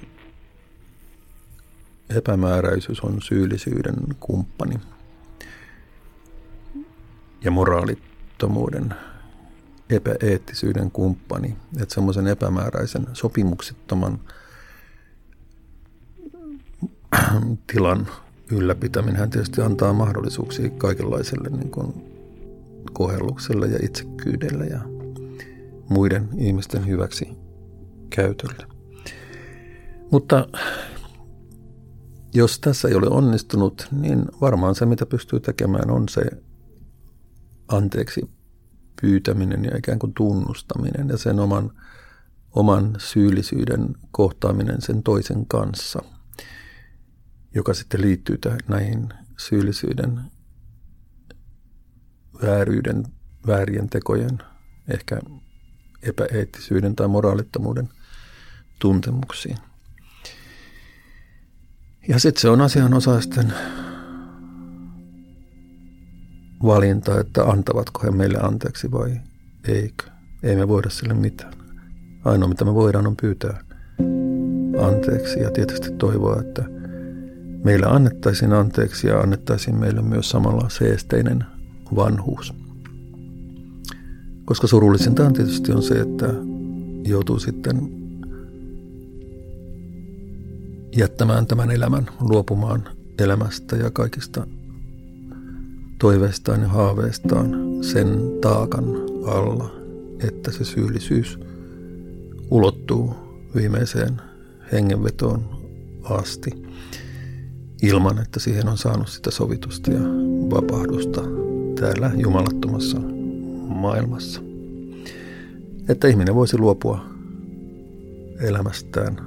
epämääräisyys on syyllisyyden kumppani ja moraalittomuuden epäeettisyyden kumppani. Että semmoisen epämääräisen sopimuksettoman tilan ylläpitäminen tietysti antaa mahdollisuuksia kaikenlaiselle niin kuin kohellukselle ja itsekkyydelle ja muiden ihmisten hyväksi käytölle. Mutta jos tässä ei ole onnistunut, niin varmaan se, mitä pystyy tekemään, on se anteeksi pyytäminen ja ikään kuin tunnustaminen ja sen oman, oman syyllisyyden kohtaaminen sen toisen kanssa, joka sitten liittyy tähän, näihin syyllisyyden, vääryyden, väärien tekojen, ehkä epäeettisyyden tai moraalittomuuden tuntemuksiin. Ja sitten se on asianosaisten valinta, että antavatko he meille anteeksi vai eikö. Ei me voida sille mitään. Ainoa mitä me voidaan on pyytää anteeksi ja tietysti toivoa, että meillä annettaisiin anteeksi ja annettaisiin meille myös samalla seesteinen vanhuus. Koska surullisinta tietysti on se, että joutuu sitten jättämään tämän elämän, luopumaan elämästä ja kaikista toiveistaan ja haaveistaan sen taakan alla, että se syyllisyys ulottuu viimeiseen hengenvetoon asti. Ilman, että siihen on saanut sitä sovitusta ja vapahdusta täällä jumalattomassa maailmassa. Että ihminen voisi luopua elämästään,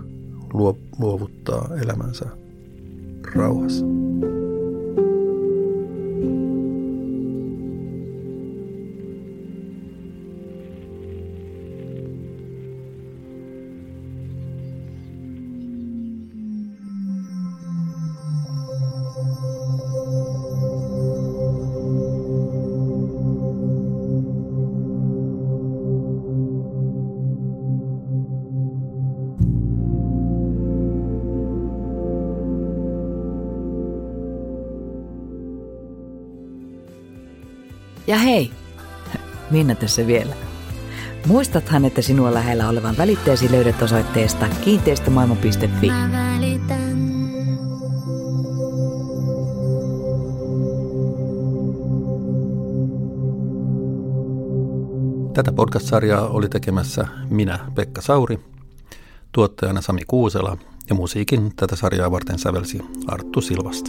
luovuttaa elämänsä rauhassa. Ja hei, Minna tässä vielä. Muistathan, että sinua lähellä olevan välitteesi löydät osoitteesta kiinteistömaailma piste fi. Tätä podcast-sarjaa oli tekemässä minä, Pekka Sauri, tuottajana Sami Kuusela ja musiikin tätä sarjaa varten sävelsi Arttu Silvast.